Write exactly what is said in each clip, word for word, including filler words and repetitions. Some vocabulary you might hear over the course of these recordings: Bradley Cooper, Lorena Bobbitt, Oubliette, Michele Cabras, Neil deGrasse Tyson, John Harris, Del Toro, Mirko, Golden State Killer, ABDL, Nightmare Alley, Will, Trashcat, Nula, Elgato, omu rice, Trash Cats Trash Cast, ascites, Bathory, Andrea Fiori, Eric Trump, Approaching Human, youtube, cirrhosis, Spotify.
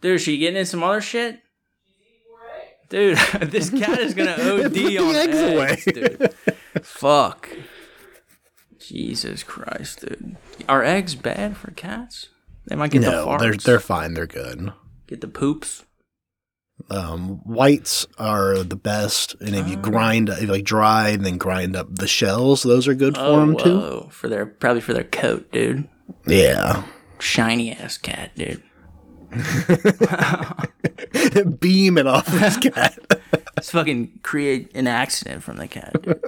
Dude, she getting in some other shit? Dude, this cat is going to O D the on eggs, eggs away. Dude. Fuck. Jesus Christ, dude. Are eggs bad for cats? They might get no, the farts. No, they're, they're fine. They're good. Get the poops. Um, whites are the best, and if you oh. grind, if you like dry and then grind up the shells, those are good for oh, them too. Whoa. For their probably for their coat, dude. Yeah, shiny ass cat, dude. Beaming off this cat. Let's fucking create an accident from the cat, dude.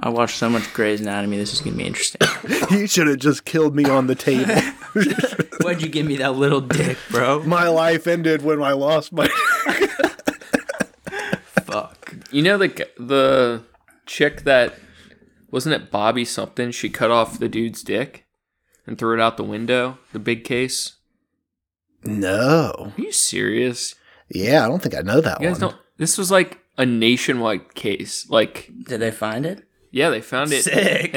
I watched so much Grey's Anatomy. This is going to be interesting. You should have just killed me on the table. Why'd you give me that little dick, bro? My life ended when I lost my... Fuck. You know the, the chick that... Wasn't it Bobby something? She cut off the dude's dick and threw it out the window? The big case? No. Are you serious? Yeah, I don't think I know that you guys one. Don't, this was like a nationwide case. Like, did they find it? Yeah, they found it. Sick.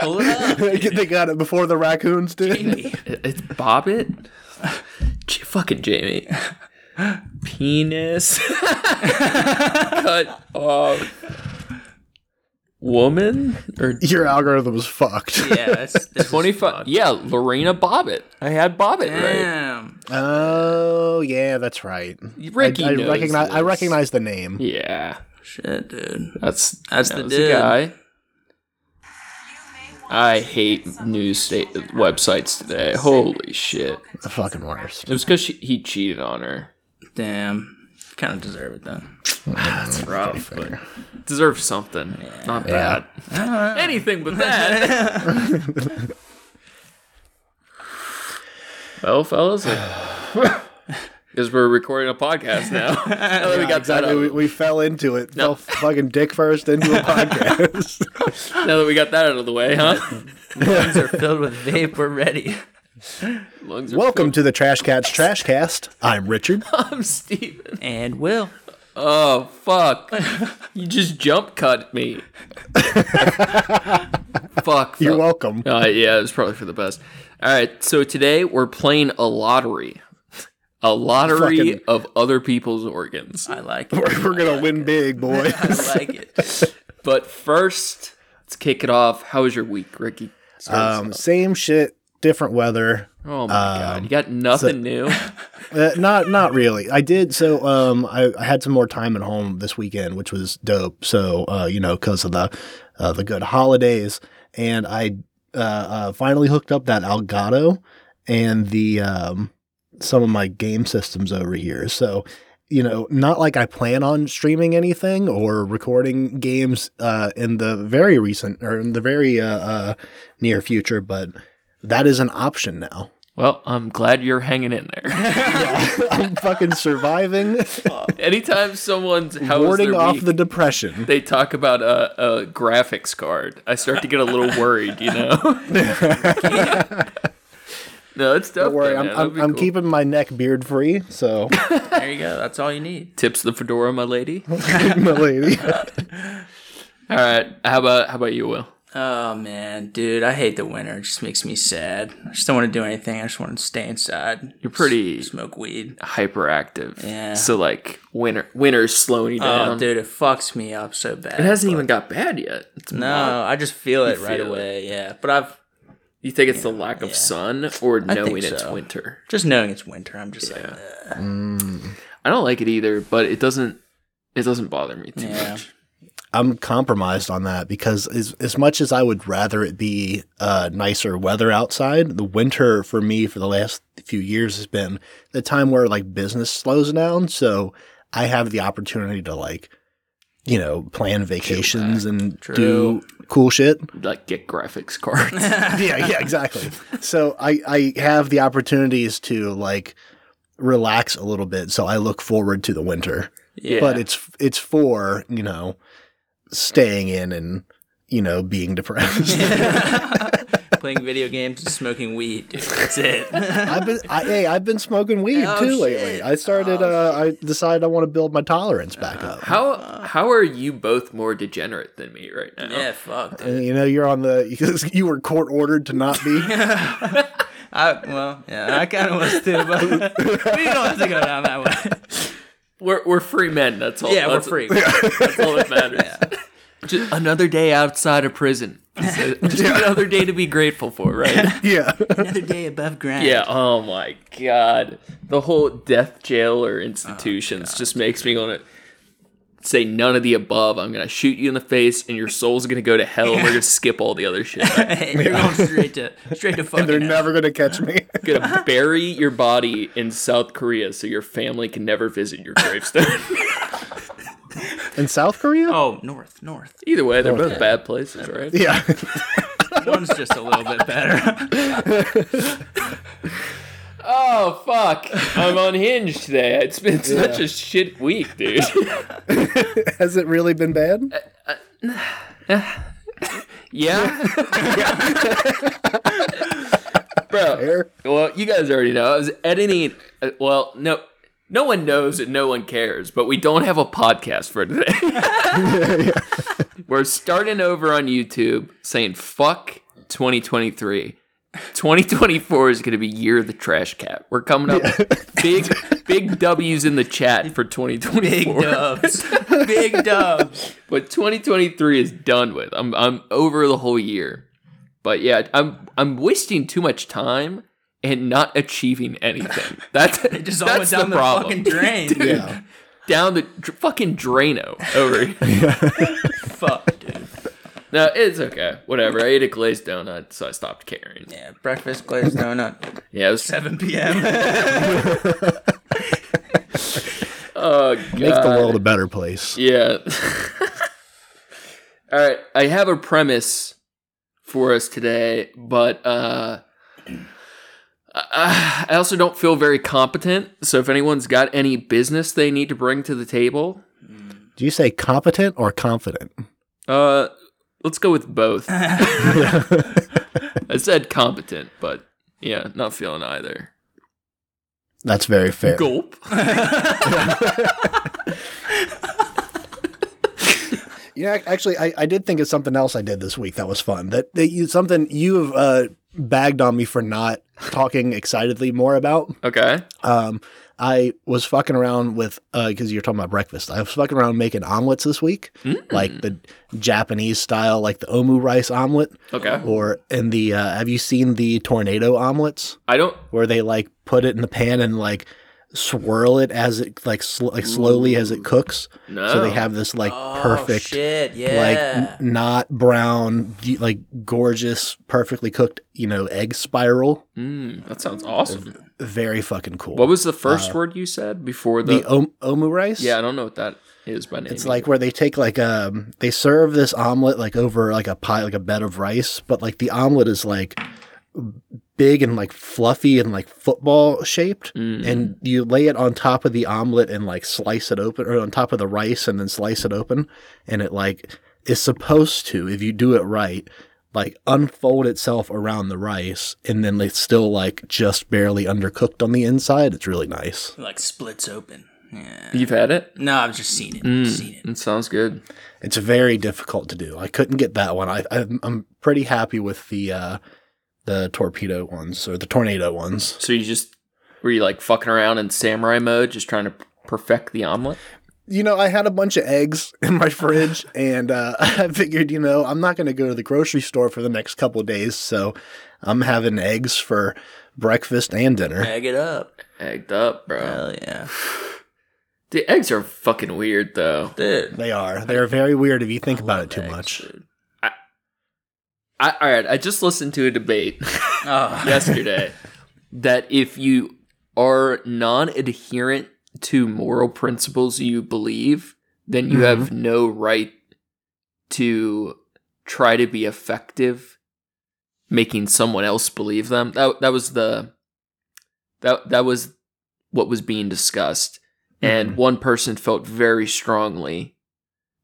Pull it up. They got it before the raccoons did. Jamie. It's Bobbitt? J- fucking Jamie. Penis. Cut off. Woman? Or your algorithm was fucked. Yeah, that's, that's twenty-five. Yeah, Lorena Bobbitt. I had Bobbitt Damn. right. Oh, yeah, that's right. Ricky I, I knows recognize, I recognize the name. Yeah. Shit, dude. That's that's the, dude. the guy. I hate news state websites today. Holy shit. The fucking worst. It was because he cheated on her. Damn. Kind of deserve it, though. That's rough. Deserve something. Yeah. Not bad. Yeah. Anything but that. Well, fellas. Because we're recording a podcast now. Yeah, we, got exactly. that we, we fell into it. No. Fell fucking dick first into a podcast. Now that we got that out of the way, huh? Lungs are filled with vape. We're ready. Lungs are Welcome filled. to the Trash Cats Trash Cast. I'm Richard. I'm Steven. And Will. Oh, fuck. You just jump cut me. Fuck. You're fuck. welcome. Uh, yeah, it was probably for the best. All right, so today we're playing a lottery. A lottery Fucking. of other people's organs. I like it. We're, we're going like to win it. big, boy. I like it. But first, let's kick it off. How was your week, Ricky? Um, same shit, different weather. Oh, my um, God. You got nothing so, new? uh, not not really. I did. So um, I, I had some more time at home this weekend, which was dope. So, uh, you know, because of the, uh, the good holidays. And I uh, uh, finally hooked up that Elgato and the um, – some of my game systems over here. So, you know, not like I plan on streaming anything or recording games uh, in the very recent or in the very uh, uh, near future, but that is an option now. Well, I'm glad you're hanging in there. Yeah, I'm fucking surviving. Anytime someone's warding off week, the depression, they talk about a, a graphics card. I start to get a little worried, you know? No, it's dope. Don't worry, I'm, I'm, I'm cool. keeping my neck beard free, so. There you go. That's all you need. Tips the fedora, my lady. My lady. All right. How about how about you, Will? Oh, man. Dude, I hate the winter. It just makes me sad. I just don't want to do anything. I just want to stay inside. You're pretty. S- smoke weed. Hyperactive. Yeah. So, like, winter winter's slowing you down. Oh, dude, it fucks me up so bad. It hasn't even got bad yet. It's no, not, I just feel it right feel away. It. Yeah. But I've. You think it's yeah, the lack of yeah. sun or knowing so. it's winter? Just knowing it's winter. I'm just yeah. like, uh. mm. I don't like it either, but it doesn't it doesn't bother me too yeah. much. I'm compromised on that because as, as much as I would rather it be uh, nicer weather outside, the winter for me for the last few years has been the time where like business slows down. So I have the opportunity to like, you know, plan vacations and True. do cool shit. Like get graphics cards. yeah, yeah, exactly. So I, I have the opportunities to like relax a little bit. So I look forward to the winter. Yeah. But it's it's for, you know, staying in and, you know, being depressed. Playing video games and smoking weed. Dude. That's it. I've been, I, hey, I've been smoking weed oh, too shit. lately. I started. Oh, uh, I decided I want to build my tolerance back uh, up. How how are you both more degenerate than me right now? Yeah, fuck. Dude. Uh, you know, you're on the. You were court ordered to not be. I, well, yeah, I kind of was too, but we don't have to go down that way. We're we're free men. That's all. Yeah, that's, we're free. That's all that matters. Yeah. Just another day outside of prison. Just, just yeah. another day to be grateful for, right? Yeah. Another day above ground. Yeah. Oh my God, the whole death jail or institutions oh, just makes me want to say none of the above. I'm gonna shoot you in the face, and your soul's gonna go to hell. Yeah. We're gonna skip all the other shit. Right? You're going straight to straight to fucking. And they're hell. Never gonna catch me. Gonna bury your body in South Korea so your family can never visit your gravestone. In South Korea? Oh, north, north. Either way, they're north. both bad places, right? Yeah. One's just a little bit better. Oh, fuck. I'm unhinged today. It's been such yeah. a shit week, dude. Has it really been bad? Uh, uh, uh, yeah. Bro, Fair. Well, you guys already know. I was editing, uh, well, no. No one knows and no one cares, but we don't have a podcast for today. yeah, yeah. We're starting over on YouTube saying, fuck twenty twenty-three. twenty twenty-four is going to be year of the trash cat. We're coming up yeah. big, big W's in the chat for twenty twenty-four. Big dubs. Big dubs. But twenty twenty-three is done with. I'm I'm over the whole year. But yeah, I'm I'm wasting too much time. And not achieving anything. That's, it just that's all down the, the problem. Fucking drain. Dude, yeah. Down the dr- fucking Drano over here. Yeah. Fuck, dude. No, it's okay. Whatever. I ate a glazed donut, so I stopped caring. Yeah, breakfast glazed donut. Yeah, it was seven p.m. Oh, God. Make the world a better place. Yeah. All right. I have a premise for us today, but... uh Uh, I also don't feel very competent, so if anyone's got any business they need to bring to the table. Do you say competent or confident? Uh, let's go with both. I said competent, but yeah, not feeling either. That's very fair. Gulp. You know, actually, I, I did think of something else I did this week that was fun. That, that you something you have uh, bagged on me for not talking excitedly more about. Okay. Um, I was fucking around with uh, because you're talking about breakfast. I was fucking around making omelets this week, mm-hmm. like the Japanese style, like the omu rice omelet. Okay. Or in the uh, have you seen the tornado omelets? I don't. Where they like put it in the pan and like. Swirl it as it like sl- like slowly Ooh. As it cooks, no. so they have this like oh, perfect, shit. Yeah. like n- not brown, g- like gorgeous, perfectly cooked, you know, egg spiral. Mm, that sounds awesome. Very fucking cool. What was the first uh, word you said before the, the om- omu rice? Yeah, I don't know what that is by name. It's like where they take like um they serve this omelet like over like a pie like a bed of rice, but like the omelet is like. Big and like fluffy and like football shaped mm. and you lay it on top of the omelet and like slice it open or on top of the rice and then slice it open and it like is supposed to, if you do it right, like unfold itself around the rice and then it's still like just barely undercooked on the inside. It's really nice. It like splits open. Yeah. You've had it? No, I've just seen it. Mm, seen it. It sounds good. It's very difficult to do. I couldn't get that one. I, I I'm pretty happy with the uh The torpedo ones or the tornado ones. So you just were you like fucking around in samurai mode, just trying to perfect the omelet? You know, I had a bunch of eggs in my fridge, and uh, I figured, you know, I'm not going to go to the grocery store for the next couple of days, so I'm having eggs for breakfast and dinner. Egg it up, egged up, bro. Hell yeah. The eggs are fucking weird, though. Dude. They are. They are very weird if you think I about it too eggs, much. Dude. I, all right, I just listened to a debate oh. yesterday that if you are non-adherent to moral principles you believe, then you mm-hmm. have no right to try to be effective making someone else believe them. That that was the that that was what was being discussed, mm-hmm. and one person felt very strongly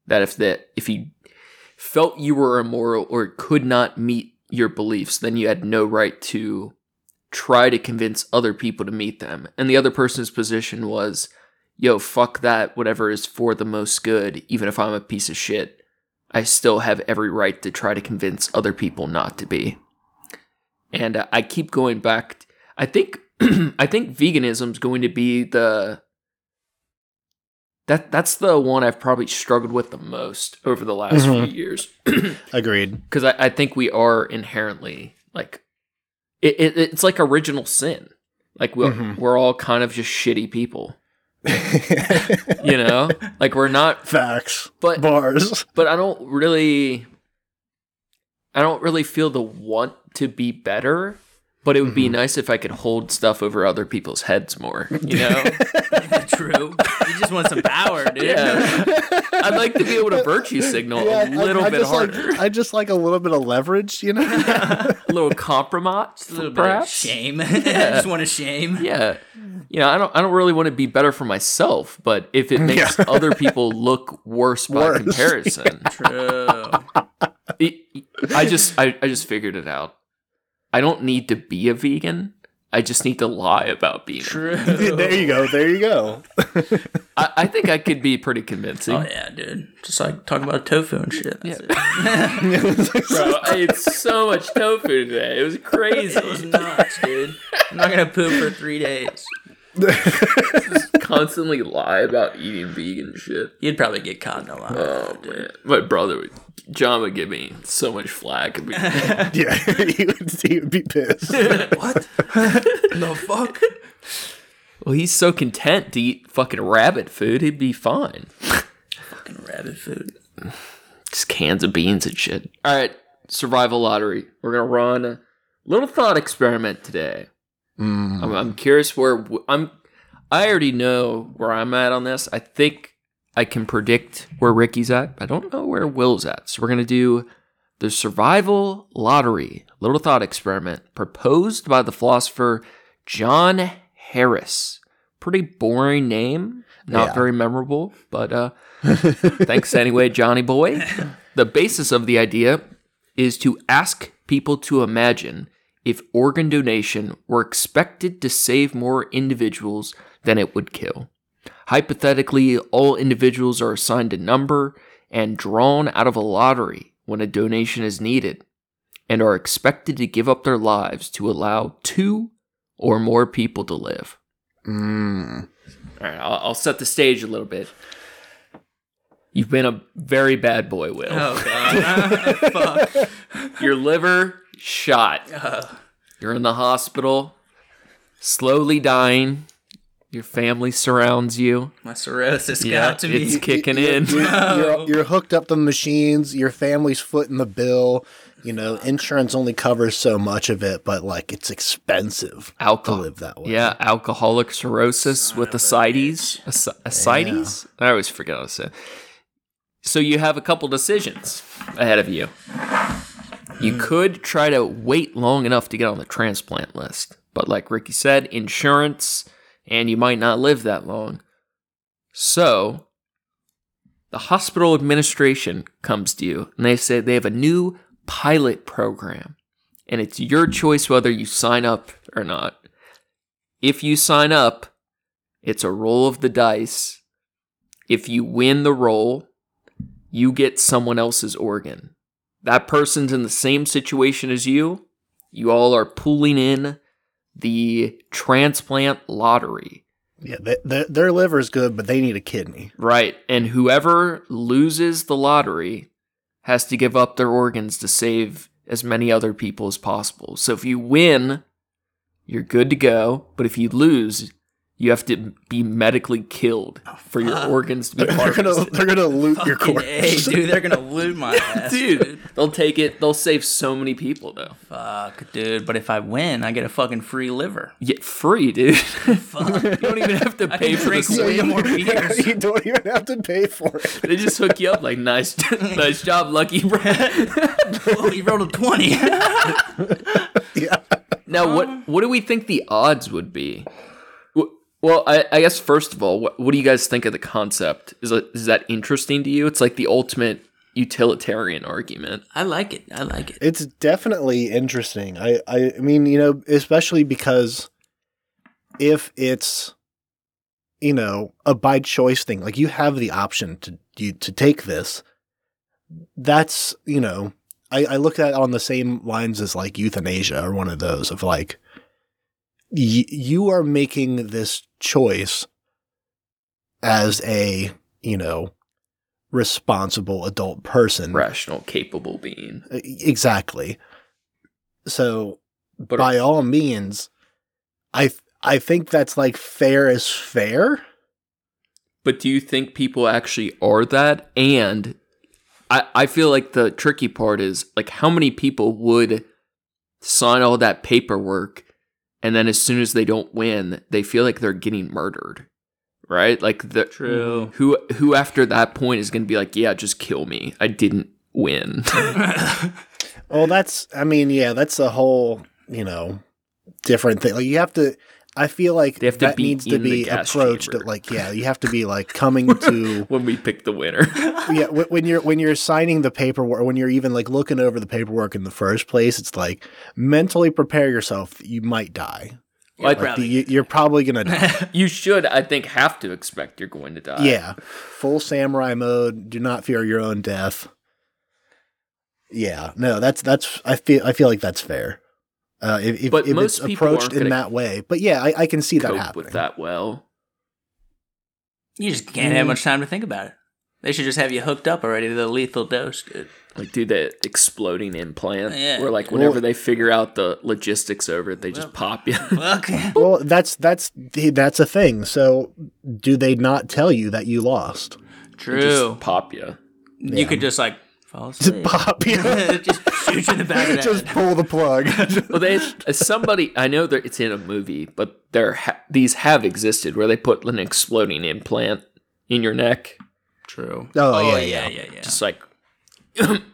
that if that if you felt you were immoral or could not meet your beliefs, then you had no right to try to convince other people to meet them. And the other person's position was, yo, fuck that, whatever is for the most good, even if I'm a piece of shit, I still have every right to try to convince other people not to be. And uh, I keep going back I think I think veganism is going to be the that that's the one I've probably struggled with the most over the last mm-hmm. few years. Agreed. Because I, I think we are inherently like it, it, it's like original sin. Like we're mm-hmm. we're all kind of just shitty people. You know, like we're not facts, but bars. But I don't really, I don't really feel the want to be better. But it would mm-hmm. be nice if I could hold stuff over other people's heads more. You know, true. You just want some power, dude. Yeah. I'd like to be able to virtue signal yeah, a little I, I bit harder. Like, I just like a little bit of leverage, you know, a little compromise, a little perhaps. Bit of shame. Yeah. I just want to shame. Yeah, you know, I don't, I don't really want to be better for myself, but if it makes yeah. other people look worse, worse. by comparison, true. It, I just, I, I just figured it out. I don't need to be a vegan. I just need to lie about being true. There you go. There you go. I, I think I could be pretty convincing. Oh, yeah, dude. Just like talking about tofu and shit. That's yeah. it. Bro, I ate so much tofu today. It was crazy. It was nuts, dude. I'm not going to poop for three days. Just constantly lie about eating vegan shit. You'd probably get caught in a lie. Oh, dude. Man. My brother would. John would give me so much flack. Be- yeah, he would, he would be pissed. What? No fuck? Well, he's so content to eat fucking rabbit food, he'd be fine. Fucking rabbit food. Just cans of beans and shit. All right, survival lottery. We're going to run a little thought experiment today. Mm. I'm, I'm curious where w- I'm. I already know where I'm at on this. I think I can predict where Ricky's at. I don't know where Will's at. So we're going to do the survival lottery, little thought experiment proposed by the philosopher John Harris. Pretty boring name. Not yeah. very memorable, but uh, thanks anyway, Johnny boy. The basis of the idea is to ask people to imagine if organ donation were expected to save more individuals than it would kill. Hypothetically, all individuals are assigned a number and drawn out of a lottery when a donation is needed, and are expected to give up their lives to allow two or more people to live. Mm. All right, I'll, I'll set the stage a little bit. You've been a very bad boy, Will. Oh, God. Fuck. Your liver shot. Uh. You're in the hospital, slowly dying. Your family surrounds you. My cirrhosis yeah, got to me. It's kicking you, in. You're, you're, you're hooked up to machines. Your family's footing the bill. You know, insurance only covers so much of it, but, like, it's expensive Alco- to live that way. Yeah, alcoholic cirrhosis Son with ascites. Ac- ascites? Yeah. I always forget how to say it. So you have a couple decisions ahead of you. You could try to wait long enough to get on the transplant list. But like Ricky said, insurance... and you might not live that long. So, the hospital administration comes to you, and they say they have a new pilot program, and it's your choice whether you sign up or not. If you sign up, it's a roll of the dice. If you win the roll, you get someone else's organ. That person's in the same situation as you. You all are pooling in the transplant lottery. Yeah, they, they, their liver is good, but they need a kidney. Right, and whoever loses the lottery has to give up their organs to save as many other people as possible. So if you win, you're good to go, but if you lose, you have to be medically killed for your uh, organs to be harvested. They're, they're gonna loot your corpse. Hey, dude, they're gonna loot my ass, dude, dude. They'll take it. They'll save so many people, though. Fuck, dude. But if I win, I get a fucking free liver. Yeah, free, dude. Fuck. You don't even have to pay for this. Way more beers. You don't even have to pay for it. They just hook you up like, nice, nice job, lucky, bro. Well, you rolled a twenty. Yeah. Now, what what do we think the odds would be? Well, I, I guess, first of all, what, what do you guys think of the concept? Is, it, is that interesting to you? It's like the ultimate utilitarian argument. I like it. I like it. It's definitely interesting. I, I mean, you know, especially because if it's, you know, a by choice thing, like you have the option to you, to take this, that's, you know, I, I look at it on the same lines as like euthanasia or one of those of like, y- you are making this choice as a, you know, responsible adult person. Rational, capable being. Exactly. So but by are- all means, I th- I think that's like fair is fair. But do you think people actually are that? And I, I feel like the tricky part is, like, how many people would sign all that paperwork and then as soon as they don't win, they feel like they're getting murdered, right? Like, the, True. Who, who after that point is going to be like, yeah, just kill me. I didn't win. Well, that's, I mean, yeah, that's a whole, you know, different thing. Like, you have to... I feel like that needs to be approached at like, yeah, you have to be like coming to when we pick the winner. Yeah, when you're when you're signing the paperwork, when you're even like looking over the paperwork in the first place, it's like mentally prepare yourself. You might die. Well, like probably. The, you're probably gonna die. You should, I think, have to expect you're going to die. Yeah, full samurai mode. Do not fear your own death. Yeah, no, that's that's. I feel I feel like that's fair. Uh, if if, if it's approached in that way. But yeah, I, I can see that happening. With that well. You just can't mm. have much time to think about it. They should just have you hooked up already to the lethal dose, dude. Like, do the exploding implant. Yeah. Where, like, whenever well, they figure out the logistics over it, they well, just pop you. Okay. Well, that's, that's, that's a thing. So do they not tell you that you lost? True. They just pop you. Yeah. You could just, like, fall asleep. Just pop you. Just shoot you in the back of the head. Just pull the plug. Well, they, somebody, I know that it's in a movie, but there ha- these have existed where they put an exploding implant in your neck. True. Oh, oh yeah, yeah, yeah, yeah, yeah. Just like,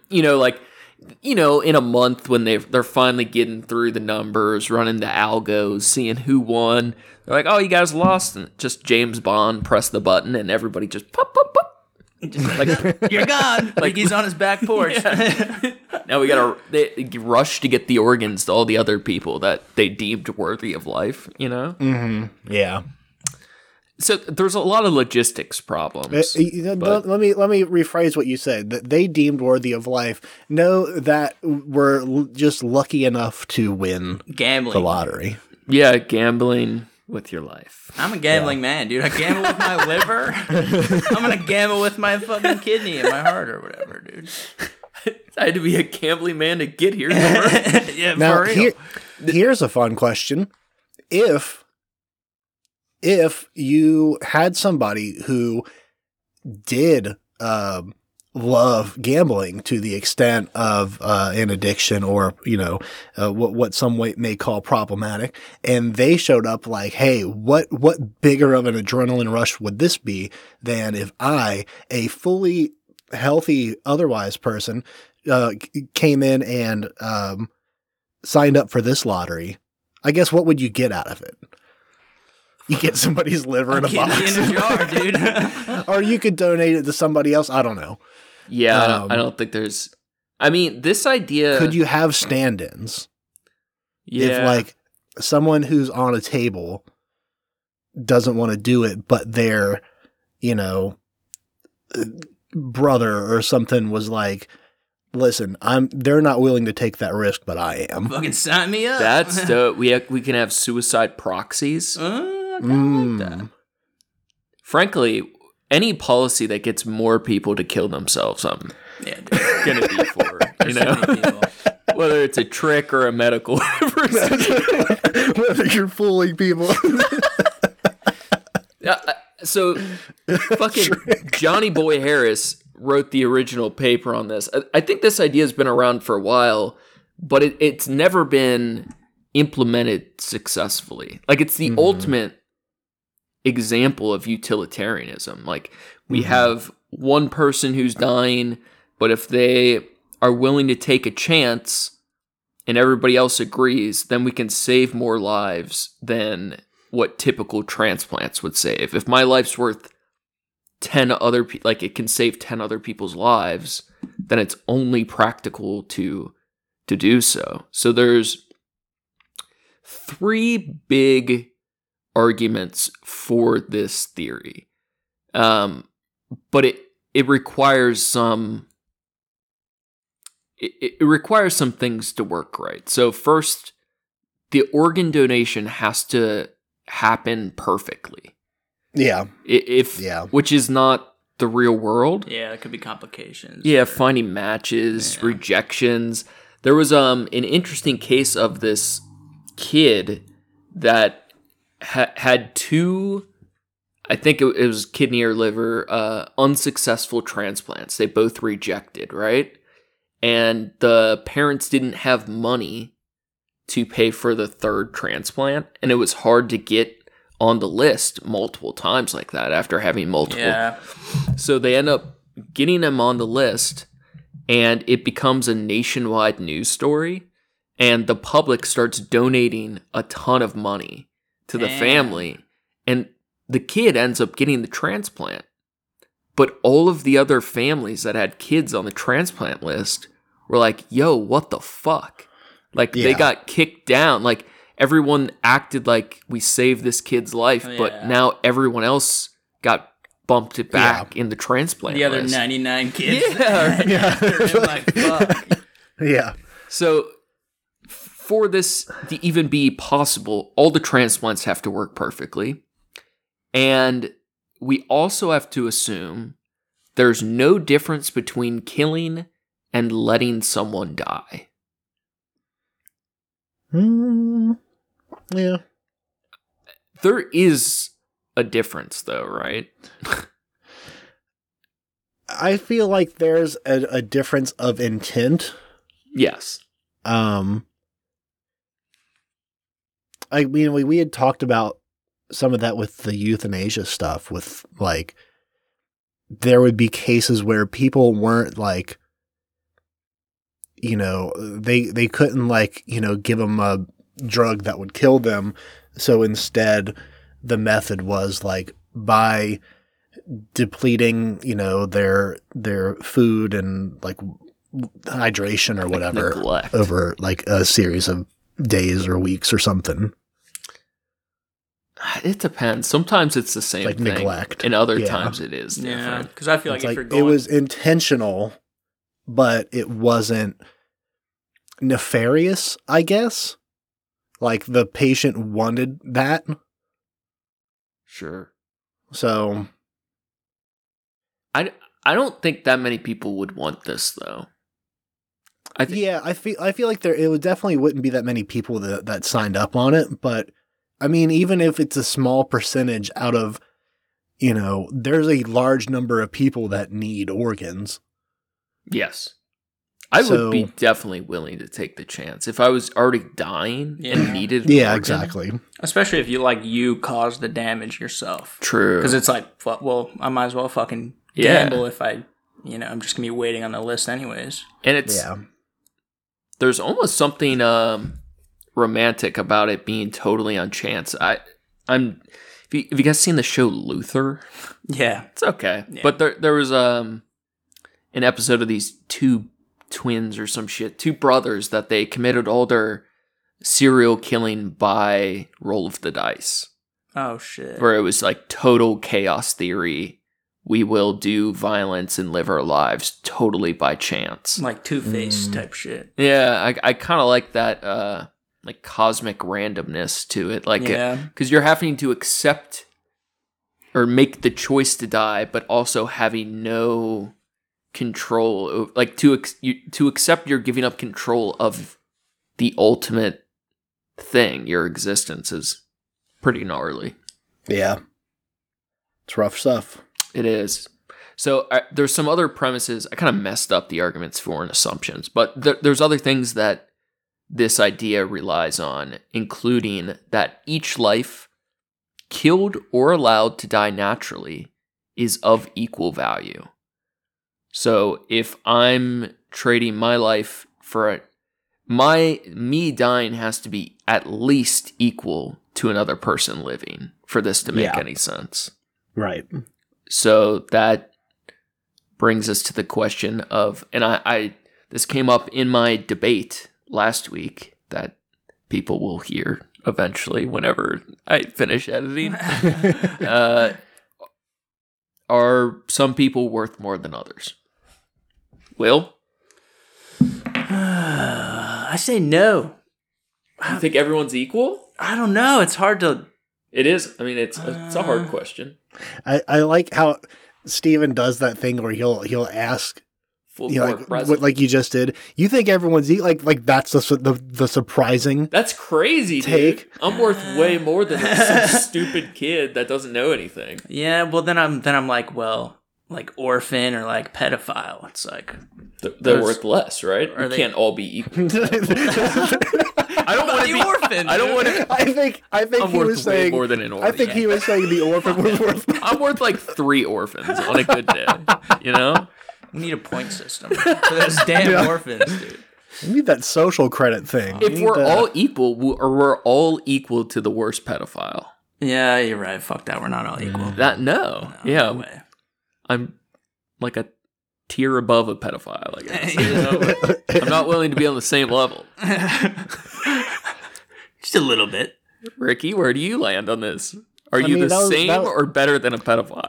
you know, like, you know, in a month when they they're finally getting through the numbers, running the algos, seeing who won, they're like, oh, you guys lost, and just James Bond press the button, and everybody just pop, pop, pop. Like, you're gone. Like, he's on his back porch. Yeah. Now we gotta they rush to get the organs to all the other people that they deemed worthy of life, you know? Mm-hmm. Yeah. So there's a lot of logistics problems. Uh, you know, let me let me rephrase what you said. That they deemed worthy of life. No, that we're l- just lucky enough to win gambling the lottery. Yeah, gambling. With your life. I'm a gambling yeah. man, dude. I gamble with my liver. I'm going to gamble with my fucking kidney and my heart or whatever, dude. I had to be a gambling man to get here. Yeah, now, for real. Here, here's a fun question. If, if you had somebody who did uh, love gambling to the extent of uh, an addiction or, you know, uh, what what some may call problematic. And they showed up like, hey, what what bigger of an adrenaline rush would this be than if I, a fully healthy otherwise person, uh, came in and um, signed up for this lottery? I guess what would you get out of it? You get somebody's liver in a box. In a jar, dude. Or you could donate it to somebody else. I don't know. Yeah, um, I don't think there's... I mean, this idea... Could you have stand-ins? Yeah. If, like, someone who's on a table doesn't want to do it, but their, you know, brother or something was like, listen, I'm. They're not willing to take that risk, but I am. Fucking sign me up. That's dope. We, ha- we can have suicide proxies. Uh, I mm. like that. Frankly... Any policy that gets more people to kill themselves, I'm yeah, going to be for, you know, so whether it's a trick or a medical person. Whether you're fooling people. uh, so fucking trick. Johnny Boy Harris wrote the original paper on this. I, I think this idea has been around for a while, but it, it's never been implemented successfully. Like, it's the mm-hmm. ultimate example of utilitarianism. Like, we mm-hmm. have one person who's dying, but if they are willing to take a chance and everybody else agrees, then we can save more lives than what typical transplants would save. If my life's worth ten other pe- like it can save ten other people's lives, then it's only practical to to do so. So there's three big arguments for this theory, um, but it it requires some it, it requires some things to work right. So first, the organ donation has to happen perfectly. Yeah. If yeah. Which is not the real world. Yeah, it could be complications. Yeah, or, finding matches, yeah. rejections. There was um an interesting case of this kid that ha- had two, I think it, it was kidney or liver, uh, unsuccessful transplants. They both rejected, right? And the parents didn't have money to pay for the third transplant, and it was hard to get on the list multiple times like that after having multiple. Yeah. So they end up getting him on the list, and it becomes a nationwide news story, and the public starts donating a ton of money to the Damn. family, and the kid ends up getting the transplant. But all of the other families that had kids on the transplant list were like, yo, what the fuck? Like, yeah. they got kicked down. Like, everyone acted like we saved this kid's life, oh, yeah. but now everyone else got bumped it back yeah. in the transplant list. The other list. ninety-nine kids. Yeah. yeah. They're like, fuck. Yeah. So, for this to even be possible, all the transplants have to work perfectly. And we also have to assume there's no difference between killing and letting someone die. Hmm. Yeah. There is a difference, though, right? I feel like there's a, a difference of intent. Yes. Um. I mean, we we had talked about some of that with the euthanasia stuff, with like, there would be cases where people weren't like, you know, they, they couldn't like, you know, give them a drug that would kill them. So instead the method was like by depleting, you know, their, their food and like hydration or whatever, neglect over like a series of days or weeks or something. It depends. Sometimes it's the same like thing. Neglect. And other yeah. times it is different. Yeah, because I feel like, if like you're going- it was intentional, but it wasn't nefarious, I guess. Like, the patient wanted that. Sure. So. I, I don't think that many people would want this, though. I th- yeah, I feel I feel like there it would definitely wouldn't be that many people that, that signed up on it, but I mean, even if it's a small percentage out of, you know, there's a large number of people that need organs. Yes. I so, would be definitely willing to take the chance if I was already dying yeah. and needed an Yeah, organ. Exactly. Especially if you, like, you caused the damage yourself. True. Because it's like, well, I might as well fucking gamble yeah. if I, you know, I'm just going to be waiting on the list anyways. And it's, yeah. there's almost something, um... romantic about it being totally on chance. I, I'm. If you, have you guys seen the show Luther? Yeah, it's okay. Yeah. But there, there was um, an episode of these two twins or some shit, two brothers that they committed all their serial killing by roll of the dice. Oh shit! Where it was like total chaos theory. We will do violence and live our lives totally by chance, like Two-Face mm. type shit. Yeah, I, I kind of like that. Uh, like cosmic randomness to it, like yeah. cuz you're having to accept or make the choice to die, but also having no control over, like to ex- you, to accept you're giving up control of the ultimate thing, your existence, is pretty gnarly. Yeah. It's rough stuff. It is. So I, there's some other premises I kind of messed up the arguments for and assumptions, but th- there's other things that this idea relies on, including that each life, killed or allowed to die naturally, is of equal value. So if I'm trading my life for a, my me dying has to be at least equal to another person living for this to make yeah. any sense. Right. So that brings us to the question of, and I, I this came up in my debate last week that people will hear eventually whenever I finish editing. uh, are some people worth more than others? Will? Uh, I say no. You think everyone's equal? I don't know. It's hard to... It is. I mean, it's uh, it's a hard question. I, I like how Steven does that thing where he'll he'll ask... Full you know, like, what, like you just did. You think everyone's eat like like that's the the, the surprising. That's crazy. Take dude. I'm worth way more than some stupid kid that doesn't know anything. Yeah, well then I'm then I'm like well like orphan or like pedophile. It's like Th- they're those, worth less, right? You they... can't all be equal. I don't want to be orphan. I don't want to. I think I think I'm he was saying more than an orphan. I think he was saying the orphan was worth. I'm worth like three orphans on a good day. You know. We need a point system for those damn yeah. orphans, dude. We need that social credit thing. If we we're that. all equal, or we're all equal to the worst pedophile. Yeah, you're right. Fuck that. We're not all equal. That no. no yeah, no way. I'm like a tier above a pedophile. I guess. You know? I'm not willing to be on the same level. Just a little bit. Ricky, where do you land on this? Are I you mean, the was, same was... or better than a pedophile?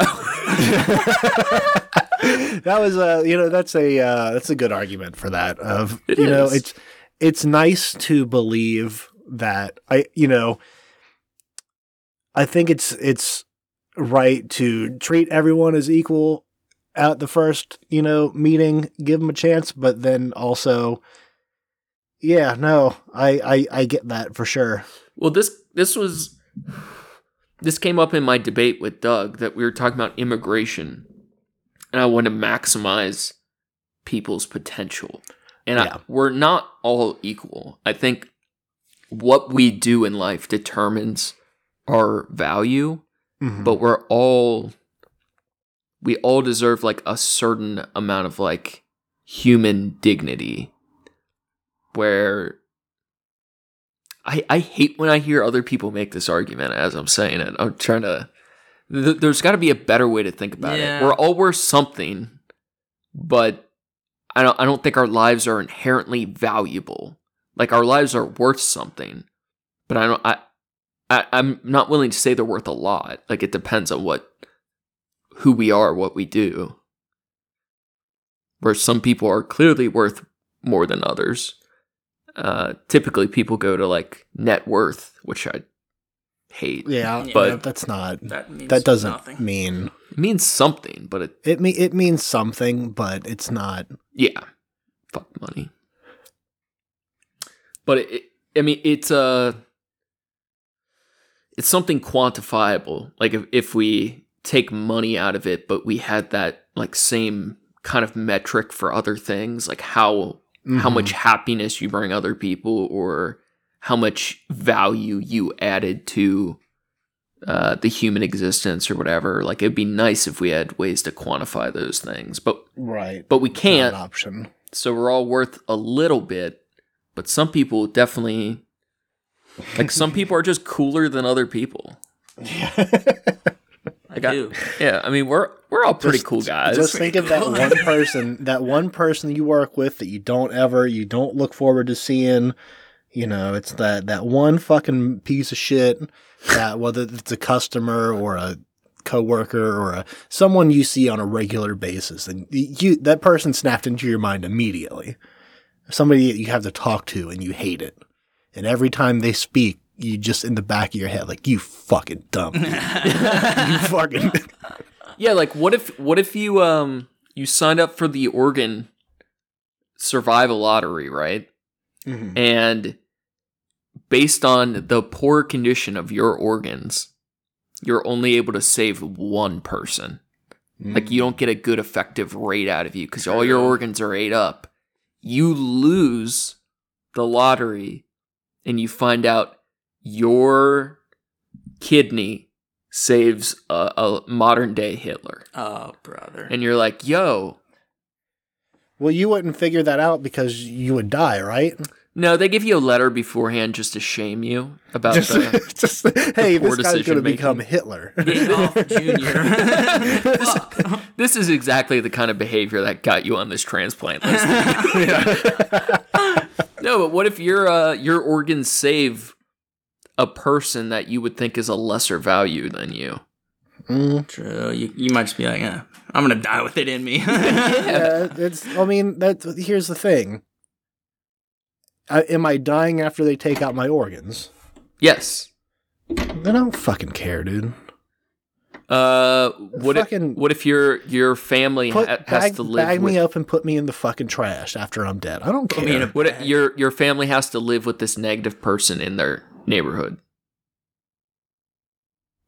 That was a, you know, that's a uh, that's a good argument for that. Of it you is. know, it's it's nice to believe that I, you know, I think it's it's right to treat everyone as equal at the first, you know, meeting, give them a chance, but then also, yeah, no, I I, I get that for sure. Well, this this was this came up in my debate with Doug that we were talking about immigration. And I want to maximize people's potential. And yeah. I, we're not all equal. I think what we do in life determines our value, mm-hmm. but we're all, we all deserve like a certain amount of like human dignity where I, I hate when I hear other people make this argument as I'm saying it. I'm trying to. There's got to be a better way to think about yeah. it. We're all worth something, but I don't. I don't think our lives are inherently valuable. Like our lives are worth something, but I don't. I, I I'm not willing to say they're worth a lot. Like it depends on what, who we are, what we do. Where some people are clearly worth more than others. Uh, typically, people go to like net worth, which I. hate yeah but yeah, that's not that, means that doesn't nothing. mean it means something but it it, me- it means something but it's not yeah fuck money but it, it I mean it's uh it's something quantifiable like if, if we take money out of it but we had that like same kind of metric for other things like how mm-hmm. how much happiness you bring other people or how much value you added to uh, the human existence or whatever. Like, it'd be nice if we had ways to quantify those things. But right. But we can't. Not an option. So we're all worth a little bit. But some people definitely... Like, some people are just cooler than other people. Yeah. I got, do. Yeah, I mean, we're we're all pretty just, cool guys. Just think of that one person, that one person you work with that you don't ever, you don't look forward to seeing... You know, it's that, that one fucking piece of shit that whether it's a customer or a coworker or a someone you see on a regular basis, and you that person snapped into your mind immediately. Somebody you have to talk to and you hate it, and every time they speak, you just in the back of your head like you fucking dumb, you fucking yeah. Like what if what if you um you signed up for the organ survival lottery, right? Mm-hmm. And based on the poor condition of your organs, you're only able to save one person. Mm-hmm. Like you don't get a good effective rate out of you because all your organs are ate up. You lose the lottery and you find out your kidney saves a, a modern day Hitler. Oh, brother. And you're like, yo... Well, you wouldn't figure that out because you would die, right? No, they give you a letter beforehand just to shame you about just, the, just, the hey, poor this guy's going to become Hitler. Adolf Junior this, this is exactly the kind of behavior that got you on this transplant list. No, but what if your uh, your organs save a person that you would think is a lesser value than you? Mm. True. You you might just be like, yeah, I'm gonna die with it in me. yeah, it's. I mean, that. Here's the thing. I, am I dying after they take out my organs? Yes. Then I don't fucking care, dude. Uh, what fucking if what if your your family put, ha- has bag, to live? Bag with, me up and put me in the fucking trash after I'm dead. I don't care. I mean, what if your your family has to live with this negative person in their neighborhood?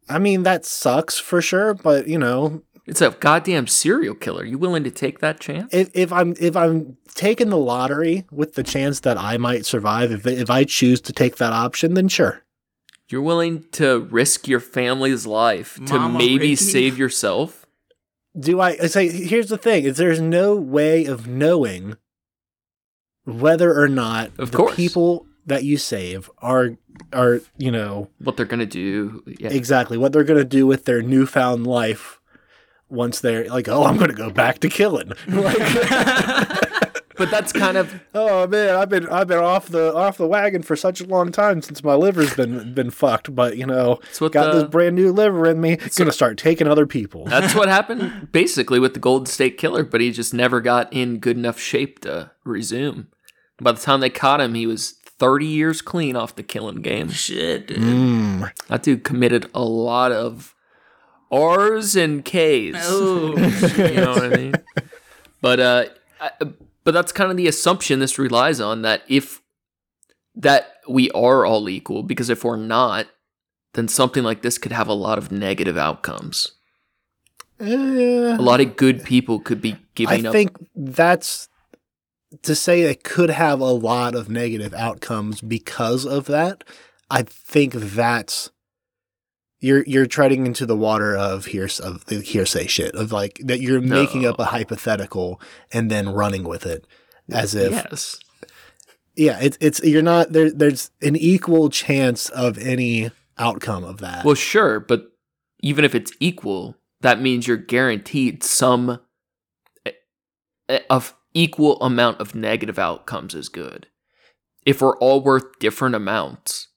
I mean, that sucks for sure, but you know, it's a goddamn serial killer. You willing to take that chance? If, if I'm if I'm taking the lottery with the chance that I might survive, if if I choose to take that option, then sure. You're willing to risk your family's life to Mama maybe Ricky? Save yourself? Do I? I say, here's the thing: is there's no way of knowing whether or not of the course. people that you save are are you know what they're gonna do yeah. exactly what they're gonna do with their newfound life once they're like, oh, I'm gonna go back to killing. Like, but that's kind of oh man, I've been I've been off the off the wagon for such a long time since my liver's been been fucked. But you know, got the, this brand new liver in me. It's gonna start taking other people. That's what happened basically with the Golden State Killer. But he just never got in good enough shape to resume. By the time they caught him, he was thirty years clean off the killing game. Shit, dude. Mm. That dude committed a lot of R's and K's. Oh, you know what I mean? But uh. I, But that's kind of the assumption this relies on, that if that we are all equal, because if we're not, then something like this could have a lot of negative outcomes. Uh, a lot of good people could be giving up. I think that's to say it could have a lot of negative outcomes because of that. I think that's you're you're treading into the water of hears of the hearsay shit of like that you're no. making up a hypothetical and then running with it as if yes yeah it's it's you're not there there's an equal chance of any outcome of that. Well, sure, but even if it's equal, that means you're guaranteed some of equal amount of negative outcomes is good if we're all worth different amounts.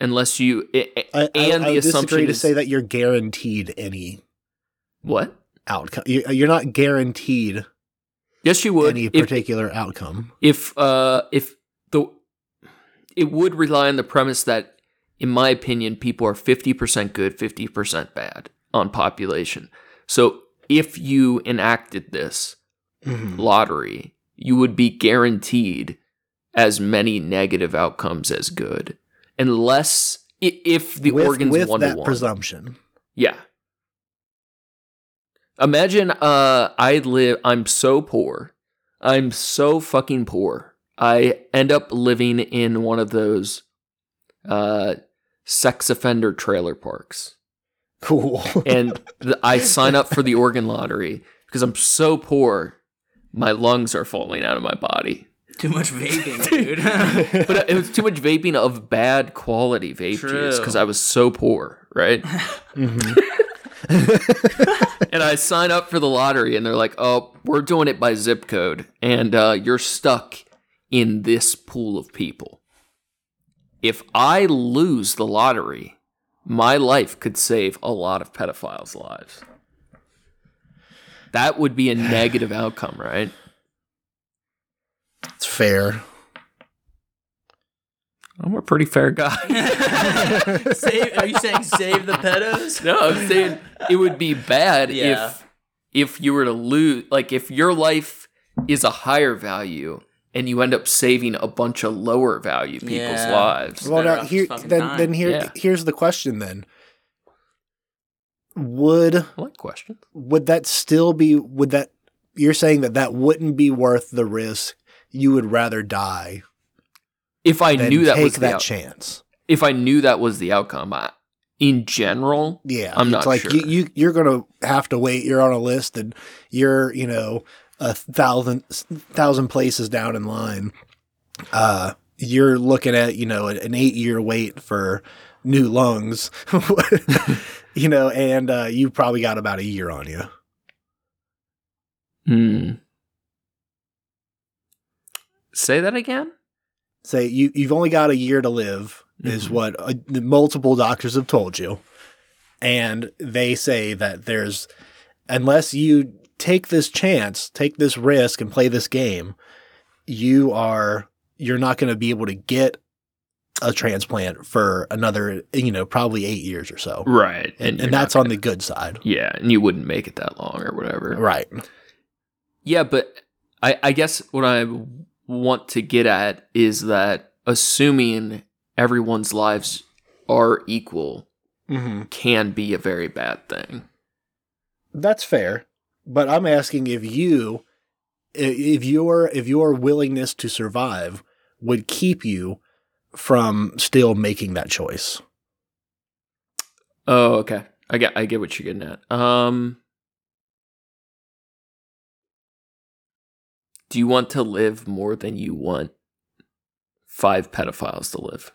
Unless you it, it, I, and I, I the assumption is to say that you're guaranteed any what outcome. You're, you're not guaranteed. Yes, you would any particular if, outcome. If uh, if the it would rely on the premise that, in my opinion, people are fifty percent good, fifty percent bad on population. So if you enacted this mm-hmm. lottery, you would be guaranteed as many negative outcomes as good. Unless, if the with, organs with one that to one. Presumption. Yeah. Imagine uh, I live, I'm so poor. I'm so fucking poor. I end up living in one of those uh, sex offender trailer parks. Cool. And th- I sign up for the organ lottery because I'm so poor, my lungs are falling out of my body. Too much vaping, dude. But it was too much vaping of bad quality vape juice because I was so poor, right? Mm-hmm. And I sign up for the lottery, and they're like, oh, we're doing it by zip code, and uh, you're stuck in this pool of people. If I lose the lottery, my life could save a lot of pedophiles' lives. That would be a negative outcome, right? It's fair. I'm a pretty fair guy. Save, are you saying save the pedos? No, I'm saying it would be bad yeah. if if you were to lose. Like, if your life is a higher value and you end up saving a bunch of lower value people's yeah. lives. Well, now, here, then, time. then here, yeah. here's the question then. Would I like questions? Would that still be? Would that you're saying that that wouldn't be worth the risk? You would rather die if I knew that take was the that out- chance. If I knew that was the outcome, I, in general, yeah, I'm it's not like sure. You, you, you're gonna have to wait. You're on a list, and you're you know a thousand thousand places down in line. Uh, you're looking at you know an eight year wait for new lungs, you know, and uh, you probably got about a year on you. Hmm. Say that again? Say you, you've only got a year to live mm-hmm. is what uh, multiple doctors have told you. And they say that there's – unless you take this chance, take this risk and play this game, you are – you're not going to be able to get a transplant for another, you know, probably eight years or so. Right. And, and, and that's gonna, on the good side. Yeah. And you wouldn't make it that long or whatever. Right. Yeah. But I, I guess what I want to get at is that assuming everyone's lives are equal mm-hmm. can be a very bad thing. That's fair. But I'm asking if you, if your, if your willingness to survive would keep you from still making that choice. Oh, okay. I get, I get what you're getting at. Um, do you want to live more than you want five pedophiles to live?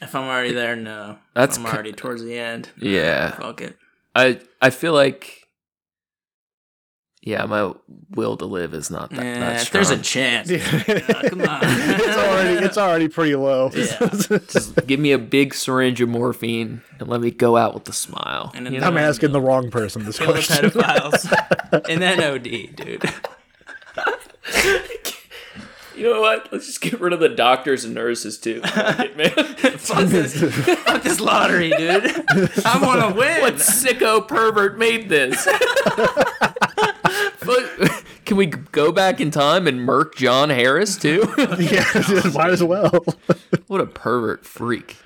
If I'm already there, no. That's I'm kinda, already towards the end. Yeah. Fuck it. I, I feel like... Yeah, my will to live is not that, yeah, that strong. There's a chance. Oh, come on. It's already it's already pretty low. Yeah. Just give me a big syringe of morphine and let me go out with a smile. And you know, I'm asking the wrong person this question. Pedophiles. And then O D, dude. You know what? Let's just get rid of the doctors and nurses, too. Fuck, man. Fuck, this, fuck this lottery, dude. I want to win. What sicko pervert made this? But can we go back in time and murk John Harris, too? Yeah, dude, might as well. What a pervert freak.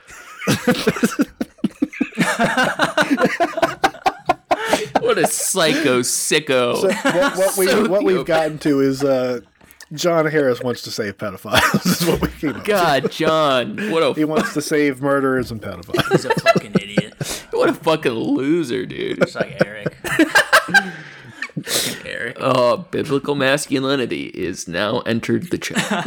What a psycho sicko. So what, what, we, so what we've gotten to is... Uh, John Harris wants to save pedophiles. Is what we came up God, with. John, what a he wants to save murderers and pedophiles. He's a fucking idiot. What a fucking loser, dude. Just like Eric. Fucking Eric. Oh, biblical masculinity is now entered the chat.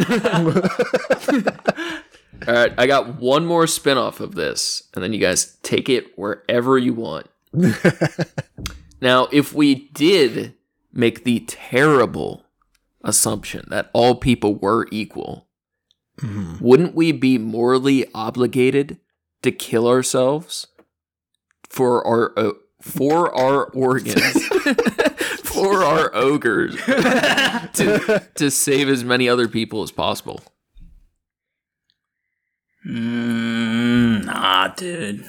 All right, I got one more spinoff of this, and then you guys take it wherever you want. Now, if we did make the terrible assumption that all people were equal, mm-hmm. wouldn't we be morally obligated to kill ourselves for our uh, for our organs for our ogres to to save as many other people as possible? Mm, nah, dude.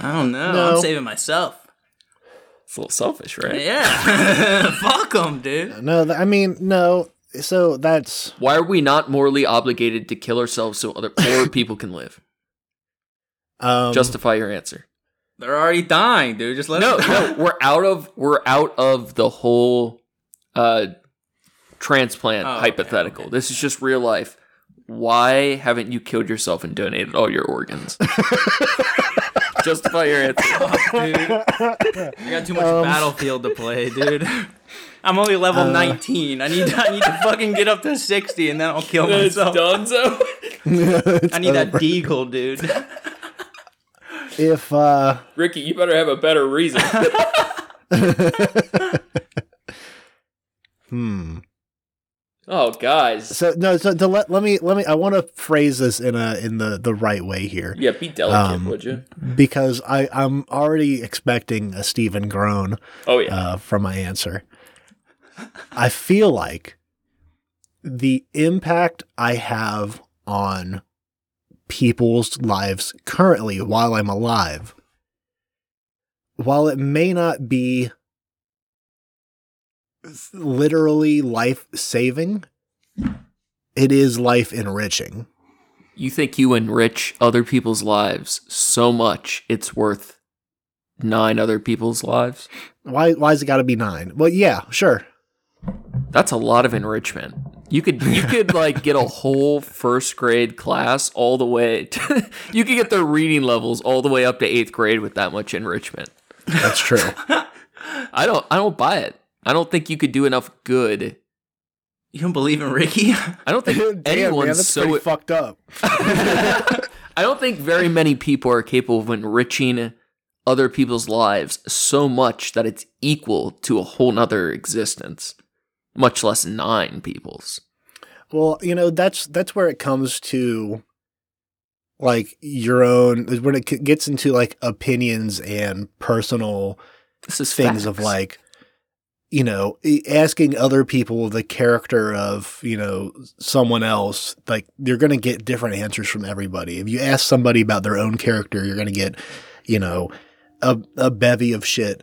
I don't know. No. I'm saving myself. It's a little selfish, right? Yeah. Fuck them, dude. No, I mean, no. So that's... Why are we not morally obligated to kill ourselves so other poor people can live? Um, Justify your answer. They're already dying, dude. Just let no, them die. No, we're out of, we're out of the whole uh, transplant oh, hypothetical. Okay, okay. This is just real life. Why haven't you killed yourself and donated all your organs? Justify your answer. Oh, dude. I got too much um, Battlefield to play, dude. I'm only level uh, nineteen. I need I need to fucking get up to sixty, and then I'll kill myself. Dunzo. I need over. That deagle, dude. If uh, Ricky, you better have a better reason. hmm. Oh, guys. So no. So to let let me let me. I want to phrase this in a in the, the right way here. Yeah, be delicate, um, would you? Because I I'm already expecting a Stephen groan. Oh yeah. Uh, from my answer, I feel like the impact I have on people's lives currently while I'm alive, while it may not be literally life-saving, it is life-enriching. You think you enrich other people's lives so much it's worth nine other people's lives? Why Why's it got to be nine? Well, yeah, sure. That's a lot of enrichment. You could you could like get a whole first grade class all the way. To, you could get their reading levels all the way up to eighth grade with that much enrichment. That's true. I don't I don't buy it. I don't think you could do enough good. You don't believe in Ricky? I don't think Damn, anyone's man, that's so it- fucked up. I don't think very many people are capable of enriching other people's lives so much that it's equal to a whole nother existence, much less nine people's. Well, you know, that's that's where it comes to like your own, when it gets into like opinions and personal things facts. Of like you know, asking other people the character of, you know, someone else, like, you're going to get different answers from everybody. If you ask somebody about their own character, you're going to get, you know, a, a bevy of shit.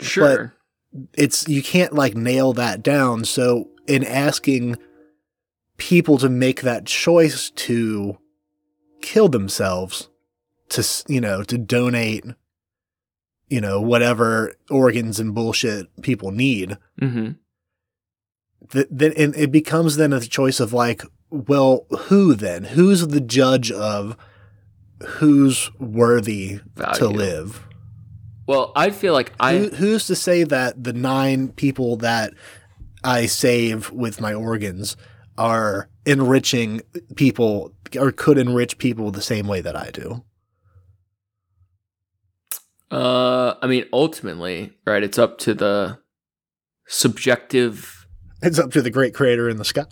Sure. But it's, you can't like nail that down. So in asking people to make that choice to kill themselves, to, you know, to donate, you know, whatever organs and bullshit people need, mm-hmm. th- th- and it becomes then a choice of like, well, who then? Who's the judge of who's worthy Value. to live? Well, I feel like I... Who, who's to say that the nine people that I save with my organs are enriching people or could enrich people the same way that I do? Uh, I mean, ultimately, right, it's up to the subjective... It's up to the great creator in the sky.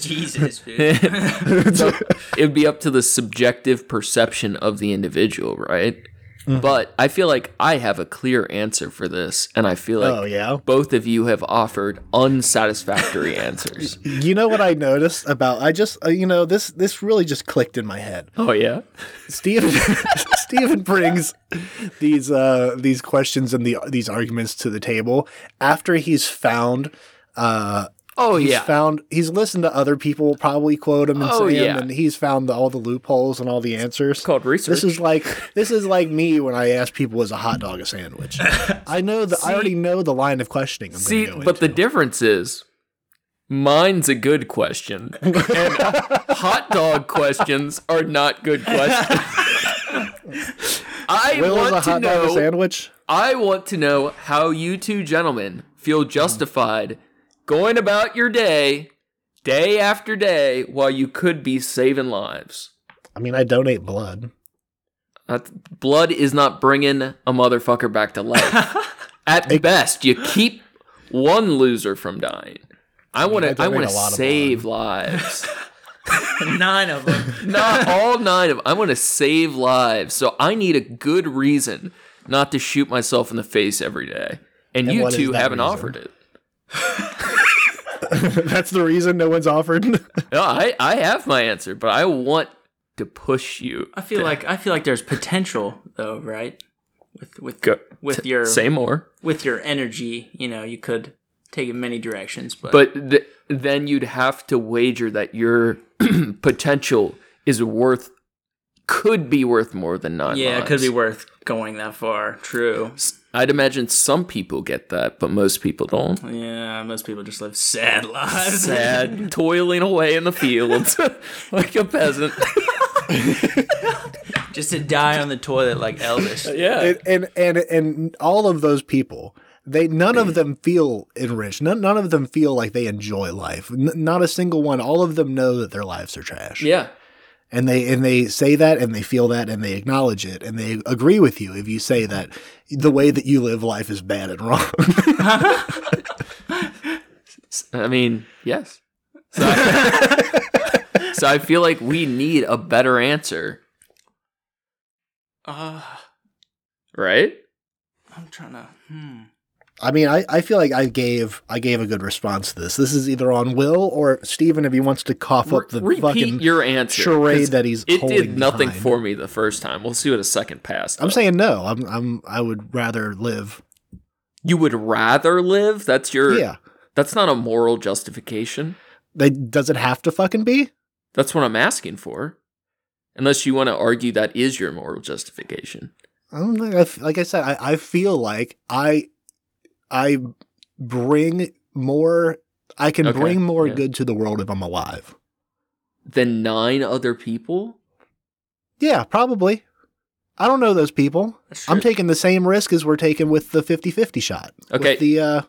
Jesus, dude. So it'd be up to the subjective perception of the individual, right? Mm-hmm. But I feel like I have a clear answer for this, and I feel like oh, yeah? both of you have offered unsatisfactory answers. You know what I noticed about... I just, uh, you know, this this really just clicked in my head. Oh, yeah? Steve... Steven brings these uh, these questions and the these arguments to the table after he's found. Uh, oh he's yeah, found. He's listened to other people probably quote him and oh, say yeah. him, and he's found the, all the loopholes and all the answers. It's called research. This is like this is like me when I ask people, "Is a hot dog a sandwich?" I know that I already know the line of questioning. I'm see, go but into. The difference is, mine's a good question, and hot dog questions are not good questions. I Will want a hot to know. Dog sandwich? I want to know how you two gentlemen feel justified going about your day, day after day, while you could be saving lives. I mean, I donate blood. Uh, blood is not bringing a motherfucker back to life. At it, best, you keep one loser from dying. I want to. I want to save lives. Nine of them. Not all nine of them. I want to save lives, so I need a good reason not to shoot myself in the face every day. And, and you two haven't reason? offered it. That's the reason no one's offered? No, I, I have my answer, but I want to push you. I feel to... like I feel like there's potential though, right? With with Go, with t- your say more. With your energy, you know, you could take it many directions, but but th- then you'd have to wager that your potential is worth could be worth more than nine yeah lives. It could be worth going that far. True. I'd imagine some people get that, but most people don't. Yeah, most people just live sad lives, sad toiling away in the fields like a peasant. Just to die on the toilet like Elvis. Yeah, and and and, and all of those people, They none of them feel enriched. None none of them feel like they enjoy life. N- not a single one. All of them know that their lives are trash. Yeah, and they and they say that, and they feel that, and they acknowledge it, and they agree with you if you say that the way that you live life is bad and wrong. I mean, yes. So I, so I feel like we need a better answer. Uh, right. I'm trying to. Hmm. I mean, I, I feel like I gave I gave a good response to this. This is either on Will or Steven if he wants to cough Re- up the repeat fucking your answer, charade that he's it holding. It did nothing behind. for me the first time. We'll see what a second pass. I'm saying no. I'm I'm I would rather live. You would rather live? That's your yeah. That's not a moral justification. They, does it have to fucking be? That's what I'm asking for. Unless you want to argue that is your moral justification. I don't know. Like I said, I, I feel like I. I bring more, I can okay, bring more yeah. good to the world if I'm alive. Than nine other people? Yeah, probably. I don't know those people. I'm taking the same risk as we're taking with the fifty-fifty shot. Okay. With the, uh,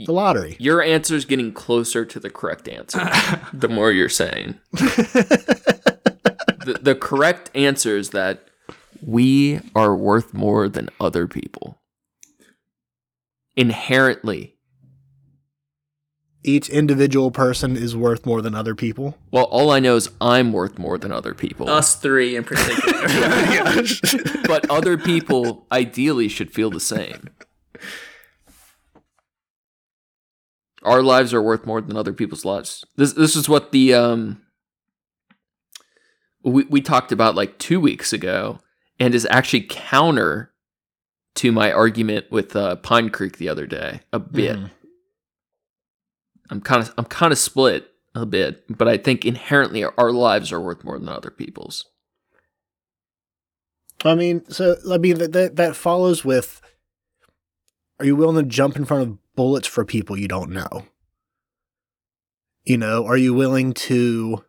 the lottery. Your answer is getting closer to the correct answer, the more you're saying. the, the correct answer is that we are worth more than other people. Inherently, each individual person is worth more than other people. Well, all I know is I'm worth more than other people. Us three in particular. But other people ideally should feel the same. Our lives are worth more than other people's lives. This this is what the um we we talked about like two weeks ago, and is actually counter to my argument with uh, Pine Creek the other day a bit. Mm. I'm kind of I'm kind of split a bit, but I think inherently our lives are worth more than other people's. I mean, so I mean that that follows with: are you willing to jump in front of bullets for people you don't know? You know, are you willing to,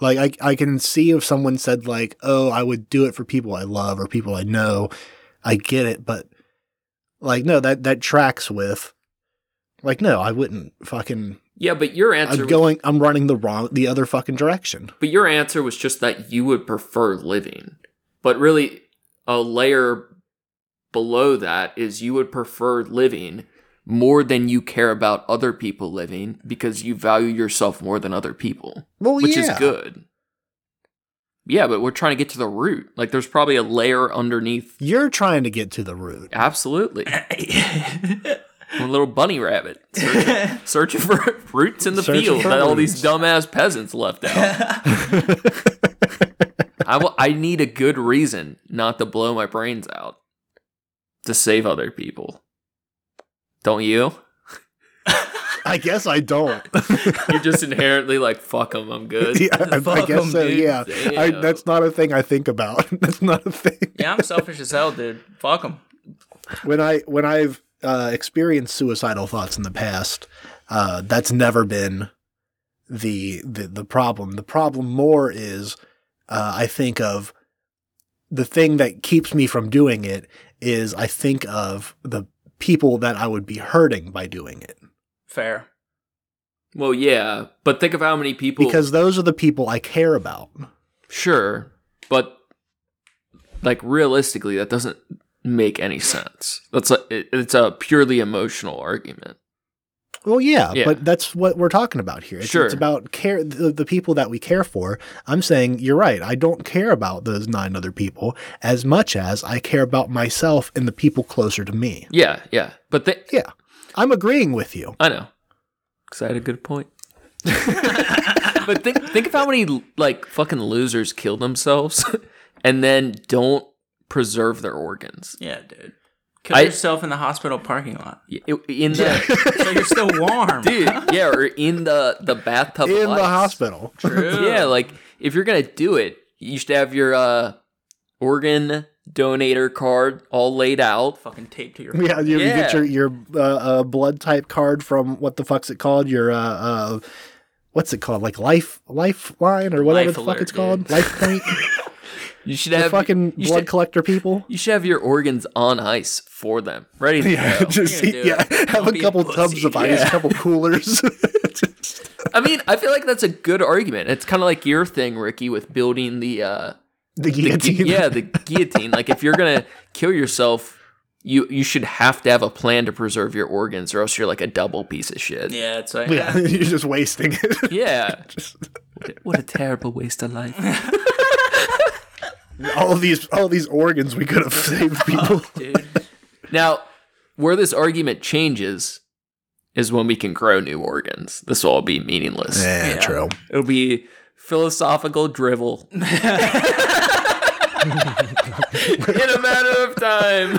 like, I I can see if someone said, like, oh, I would do it for people I love or people I know. I get it, but, like, no, that, that tracks with, like, no, I wouldn't fucking. Yeah, but your answer. I'm going, was, I'm running the wrong, the other fucking direction. But your answer was just that you would prefer living. But really, a layer below that is you would prefer living more than you care about other people living because you value yourself more than other people, well, which yeah. is good. Yeah, but we're trying to get to the root. Like, there's probably a layer underneath. You're trying to get to the root. Absolutely. I'm a little bunny rabbit searching, searching for roots in the searching field that all these dumbass peasants left out. I, w- I need a good reason not to blow my brains out to save other people. Don't you? I guess I don't. You're just inherently like, fuck them, I'm good. Yeah, I guess em, so, dude. Yeah. I, that's not a thing I think about. That's not a thing. Yeah, I'm selfish as hell, dude. Fuck them. When, I, when I've uh, experienced suicidal thoughts in the past, uh, that's never been the, the, the problem. The problem more is uh, I think of the thing that keeps me from doing it is I think of the people that I would be hurting by doing it. Fair. Well, yeah, but think of how many people... Because those are the people I care about. Sure, but like realistically, that doesn't make any sense. That's a, it, it's a purely emotional argument. Well, yeah, yeah, but that's what we're talking about here. It's, sure. It's about care the, the people that we care for. I'm saying, you're right, I don't care about those nine other people as much as I care about myself and the people closer to me. Yeah, yeah. But they, yeah, I'm agreeing with you. I know. Because I had a good point. But think, think of how many, like, fucking losers kill themselves and then don't preserve their organs. Yeah, dude. Kill I, yourself in the hospital parking lot. In the so you're still warm, dude. Yeah, or in the, the bathtub in lights. The hospital. True. Yeah, like if you're gonna do it, you should have your uh, organ donator card all laid out, fucking taped to your. Yeah, you, yeah. you get your your uh, uh, blood type card from what the fuck's it called? Your uh, uh what's it called? Like life lifeline or whatever life the alert, fuck it's dude. Called. Life point. You should the have fucking you blood should, collector people. You should have your organs on ice for them, ready to yeah, go. Just, yeah, have Don't a couple a tubs of ice, a yeah. couple coolers. I mean, I feel like that's a good argument. It's kind of like your thing, Ricky, with building the uh, the guillotine. The, yeah, the guillotine. Like if you're gonna kill yourself, you you should have to have a plan to preserve your organs, or else you're like a double piece of shit. Yeah, it's like yeah, you're just wasting it. Yeah, just, what, a, what a terrible waste of life. All of these, all of these organs we could have saved people. Oh, dude. Now, where this argument changes is when we can grow new organs. This will all be meaningless. Yeah, yeah. True. It'll be philosophical drivel. In a matter of time.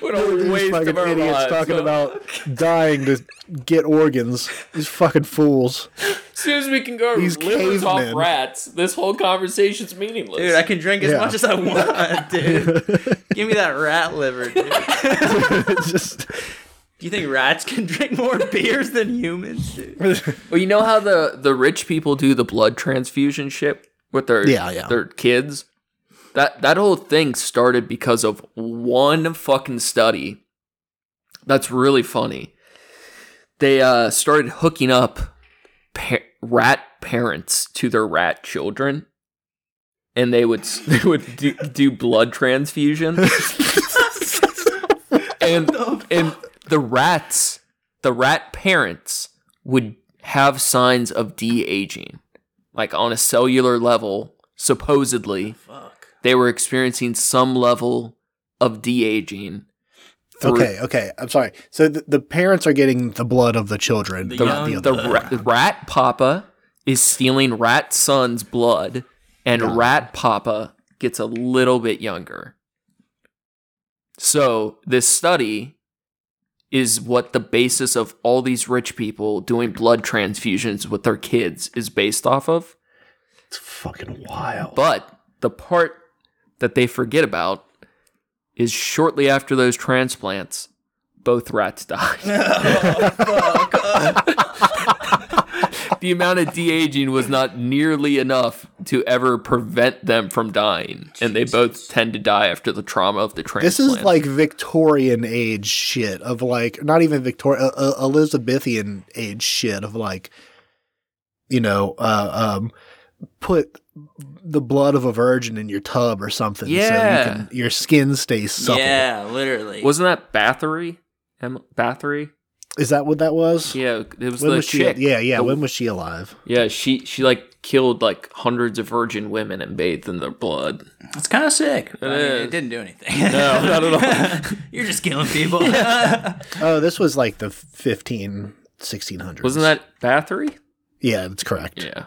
What a waste of our idiots lives. Talking oh. about dying to get organs. These fucking fools. As soon as we can go livers off rats, this whole conversation's meaningless. Dude, I can drink as yeah. much as I want, dude. Give me that rat liver, dude. Just... Do you think rats can drink more beers than humans, dude? Well, you know how the, the rich people do the blood transfusion shit with their yeah, yeah. their kids? That that whole thing started because of one fucking study. That's really funny. They uh, started hooking up pa- rat parents to their rat children, and they would they would do, do blood transfusion. and and the rats, the rat parents would have signs of de-aging, like on a cellular level, supposedly. Fuck. They were experiencing some level of de-aging Through. Okay, okay. I'm sorry. So th- the parents are getting the blood of the children. The, young, the, the, the ra- rat papa is stealing rat son's blood, and God. Rat papa gets a little bit younger. So this study is what the basis of all these rich people doing blood transfusions with their kids is based off of. It's fucking wild. But the part that they forget about is shortly after those transplants, both rats died. Oh, fuck. The amount of de-aging was not nearly enough to ever prevent them from dying, Jesus. And they both tend to die after the trauma of the transplant. This is like Victorian age shit of like, not even Victorian, uh, uh, Elizabethan age shit of like, you know, uh, um, put the blood of a virgin in your tub or something. Yeah. So you can, your skin stays supple. Yeah, literally. Wasn't that Bathory? Em- Bathory? Is that what that was? Yeah, it was when the was chick. She, yeah, yeah. The, when was she alive? Yeah, she, she like killed like hundreds of virgin women and bathed in their blood. That's kind of sick. It, I mean, it didn't do anything. No, not at all. You're just killing people. Yeah. Oh, this was like the fifteen, sixteen hundreds. Wasn't that Bathory? Yeah, that's correct. Yeah.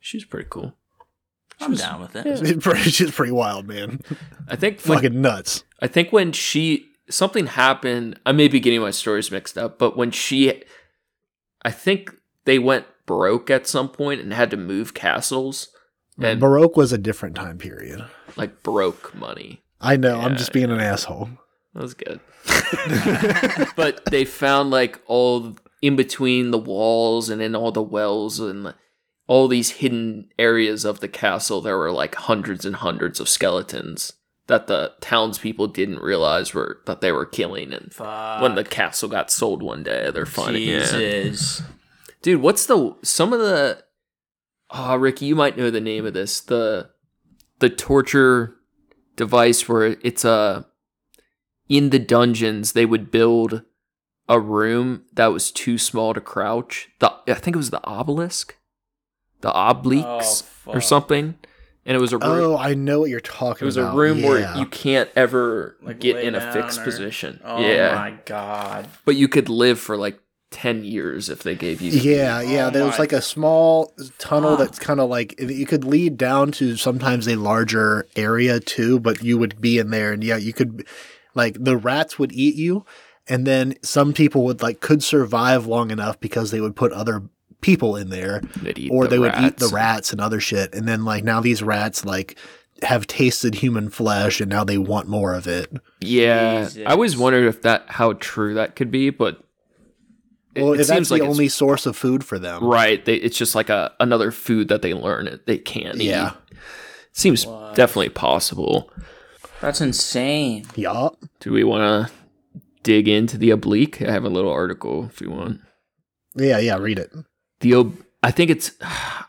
She's pretty cool. I'm she's, down with it. Yeah. She's pretty wild, man. I think when, fucking nuts. I think when she something happened, I may be getting my stories mixed up, but when she, I think they went Baroque at some point and had to move castles. And Baroque was a different time period, like Baroque money. I know. Yeah, I'm just being yeah. an asshole. That was good. But they found like all in between the walls and in all the wells and. The, all these hidden areas of the castle, there were like hundreds and hundreds of skeletons that the townspeople didn't realize were that they were killing. And Fuck. When the castle got sold one day, they're finding it. Jesus. Dude, what's the, some of the, oh, Ricky, you might know the name of this. The, the torture device where it's a, in the dungeons, they would build a room that was too small to crouch. The, I think it was the obelisk. The obliques oh, or something, and it was a room. Oh, I know what you're talking about. It was about. a room yeah. where you can't ever like get in a fixed or... position. Oh yeah. my god! But you could live for like ten years if they gave you. Yeah, oh yeah. There was like a small tunnel oh. that's kind of like you could lead down to sometimes a larger area too, but you would be in there, and yeah, you could like the rats would eat you, and then some people would like could survive long enough because they would put other. people in there or the they would rats. eat the rats and other shit, and then like now these rats like have tasted human flesh and now they want more of it. Yeah. Jesus. I always wondered if that how true that could be, but it, well, it if seems that's like the only source of food for them, right? They, it's just like a another food that they learn it they can't yeah. eat. Seems what? Definitely possible. That's insane. Yup. Do we want to dig into the oblique? I have a little article if you want. Yeah, yeah, read it. The ob- I think it's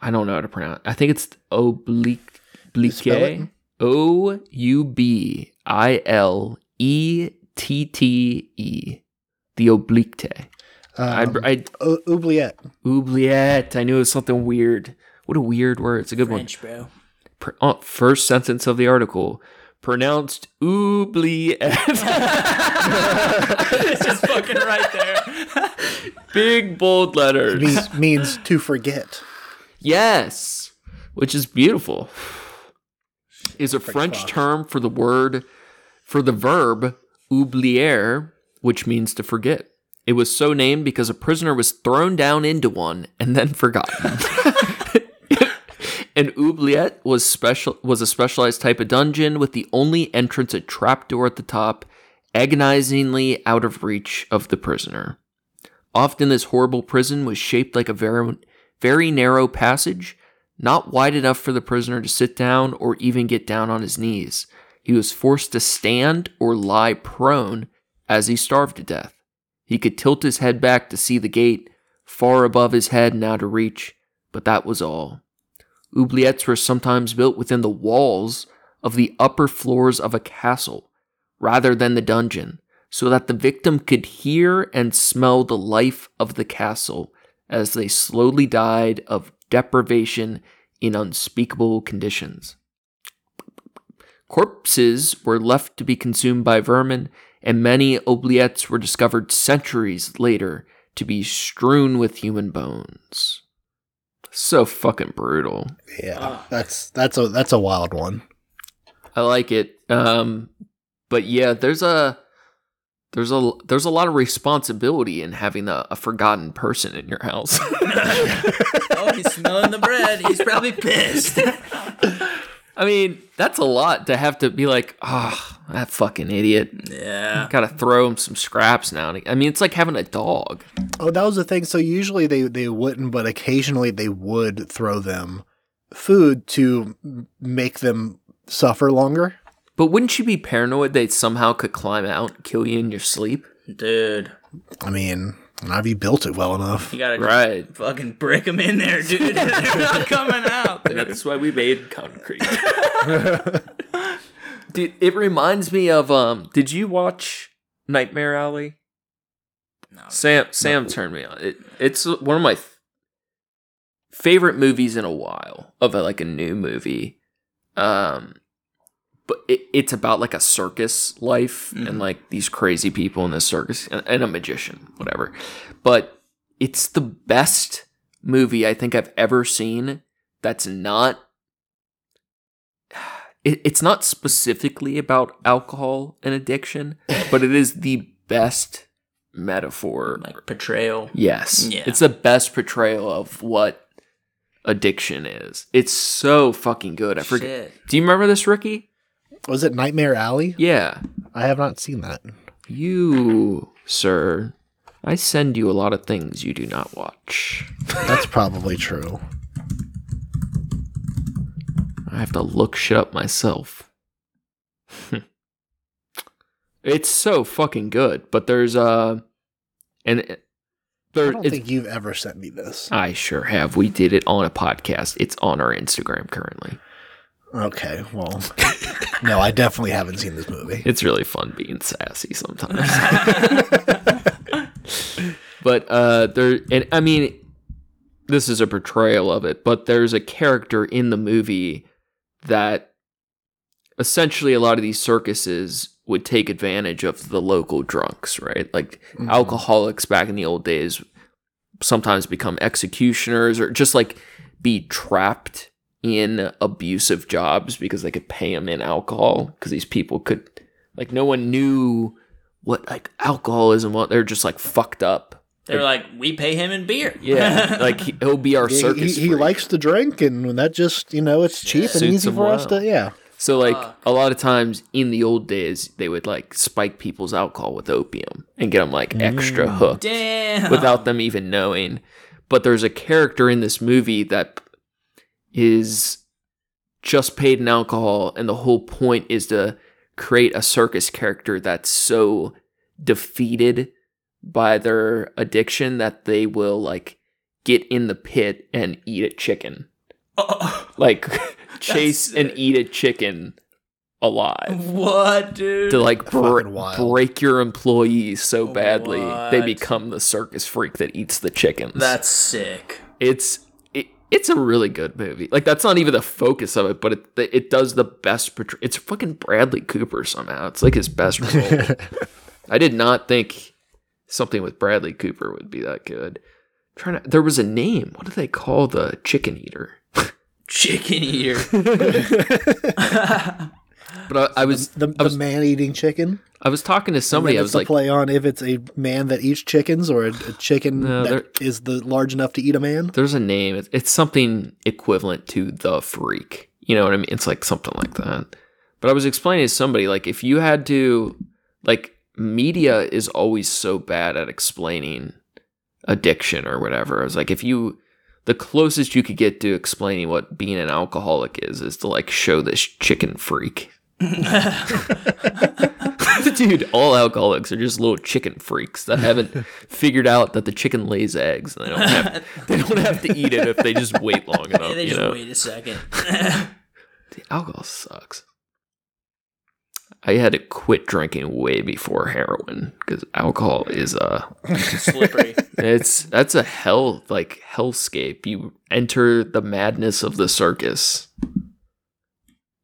I don't know how to pronounce it. I think it's oblique oblique O U B I L E T T E. The oblique. Um, I, I o- oubliette. Oubliette. I knew it was something weird. What a weird word. It's a good French, one. Bro. Pr- oh, first sentence of the article. Pronounced oubliette. It's just fucking right there. Big bold letters. Means, means to forget. Yes, which is beautiful. Is a French, French term for the word, for the verb oublier, which means to forget. It was so named because a prisoner was thrown down into one and then forgotten. An oubliette was special was a specialized type of dungeon with the only entrance a trapdoor at the top, agonizingly out of reach of the prisoner. Often this horrible prison was shaped like a very, very narrow passage, not wide enough for the prisoner to sit down or even get down on his knees. He was forced to stand or lie prone as he starved to death. He could tilt his head back to see the gate, far above his head and out of reach, but that was all. Oubliettes were sometimes built within the walls of the upper floors of a castle, rather than the dungeon, so that the victim could hear and smell the life of the castle as they slowly died of deprivation in unspeakable conditions. Corpses were left to be consumed by vermin, and many oubliettes were discovered centuries later to be strewn with human bones. So fucking brutal. Yeah, that's that's a that's a wild one. I like it. Um, but yeah, there's a there's a there's a lot of responsibility in having a, a forgotten person in your house. Oh, he's smelling the bread. He's probably pissed. I mean, that's a lot to have to be like, ah, oh, that fucking idiot. Yeah. Gotta throw him some scraps now. I mean, it's like having a dog. Oh, that was the thing. So usually they, they wouldn't, but occasionally they would throw them food to make them suffer longer. But wouldn't you be paranoid they somehow could climb out and kill you in your sleep? Dude. I mean... Not if you built it well enough. You gotta right. fucking brick them in there, dude. They're not coming out. Dude. That's why we made concrete. Dude, it reminds me of, um, did you watch Nightmare Alley? No. Sam, Sam no. turned me on. It, it's one of my f- favorite movies in a while, of a, like a new movie. Um, But it, it's about like a circus life mm-hmm. and like these crazy people in this circus and, and a magician, whatever. But it's the best movie I think I've ever seen that's not it, it's not specifically about alcohol and addiction, but it is the best metaphor. Like portrayal. Yes. Yeah. It's the best portrayal of what addiction is. It's so fucking good. I forget. Shit. Do you remember this, Ricky? Was it Nightmare Alley? Yeah. I have not seen that. You, sir, I send you a lot of things you do not watch. That's probably true. I have to look shit up myself. It's so fucking good, but there's, uh... and it, there, I don't think you've ever sent me this. I sure have. We did it on a podcast. It's on our Instagram currently. Okay, well, no, I definitely haven't seen this movie. It's really fun being sassy sometimes. But uh, there, and I mean, this is a portrayal of it, but there's a character in the movie that essentially a lot of these circuses would take advantage of the local drunks, right? Like mm-hmm. alcoholics back in the old days sometimes become executioners or just like be trapped in abusive jobs because they could pay them in alcohol because these people could, like, no one knew what, like, alcoholism was. They were just, like, fucked up. They were like, we pay him in beer. Yeah, like, he'll be our yeah, circus he, he, he likes to drink, and that just, you know, it's cheap yeah, and easy for well. us to, yeah. So, like, Fuck. a lot of times in the old days, they would, like, spike people's alcohol with opium and get them, like, mm. extra hooked. Damn. Without them even knowing. But there's a character in this movie that is just paid in alcohol, and the whole point is to create a circus character that's so defeated by their addiction that they will, like, get in the pit and eat a chicken. Oh, like, chase and eat a chicken alive. What, dude? To, like, br- break your employees so badly, what? They become the circus freak that eats the chickens. That's sick. It's... It's a really good movie. Like, that's not even the focus of it, but it it does the best portray- It's fucking Bradley Cooper somehow. It's like his best role. I did not think something with Bradley Cooper would be that good. I'm trying to, there was a name. What do they call the chicken eater? Chicken eater. But I, I was the, the, the man eating chicken. I was talking to somebody. I was like, play on if it's a man that eats chickens or a, a chicken no, that is the large enough to eat a man. There's a name. It's, it's something equivalent to the freak. You know what I mean? It's like something like that. But I was explaining to somebody, like, if you had to, like, media is always so bad at explaining addiction or whatever. I was like, if you. The closest you could get to explaining what being an alcoholic is, is to, like, show this chicken freak. Dude, all alcoholics are just little chicken freaks that haven't figured out that the chicken lays eggs. And they, don't have, they don't have to eat it if they just wait long enough. Yeah, they just you know? wait a second. Dude, alcohol sucks. I had to quit drinking way before heroin because alcohol is uh, a slippery. It's that's a hell like hellscape. You enter the madness of the circus.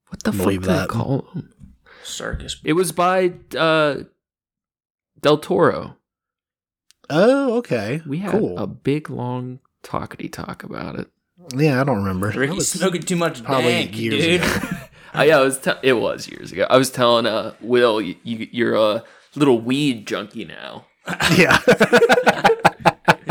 What the Believe fuck do they call them? Circus. It was by uh, Del Toro. Oh, okay. We had cool. a big, long talkity talk about it. Yeah, I don't remember. Ricky was smoking too much dank, dude. I, yeah, it was, te- it was years ago. I was telling uh, Will, you, you're a little weed junkie now. Yeah.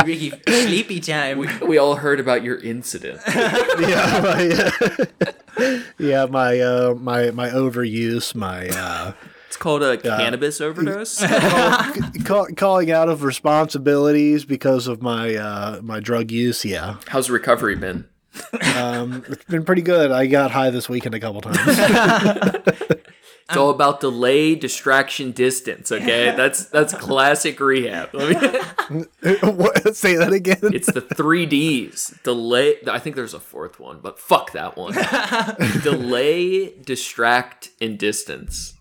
Ricky, sleepy time. We, we all heard about your incident. yeah, my, uh, yeah, my uh, my my overuse, my. Uh, It's called a uh, cannabis overdose. Call, call, calling out of responsibilities because of my uh, my drug use. Yeah. How's recovery been? Um, it's been pretty good. I got high this weekend a couple times. It's all about delay, distraction, distance. Okay, that's that's classic rehab. What? Say that again. It's the three D's. Delay. I think there's a fourth one, but fuck that one. Delay, distract, and distance.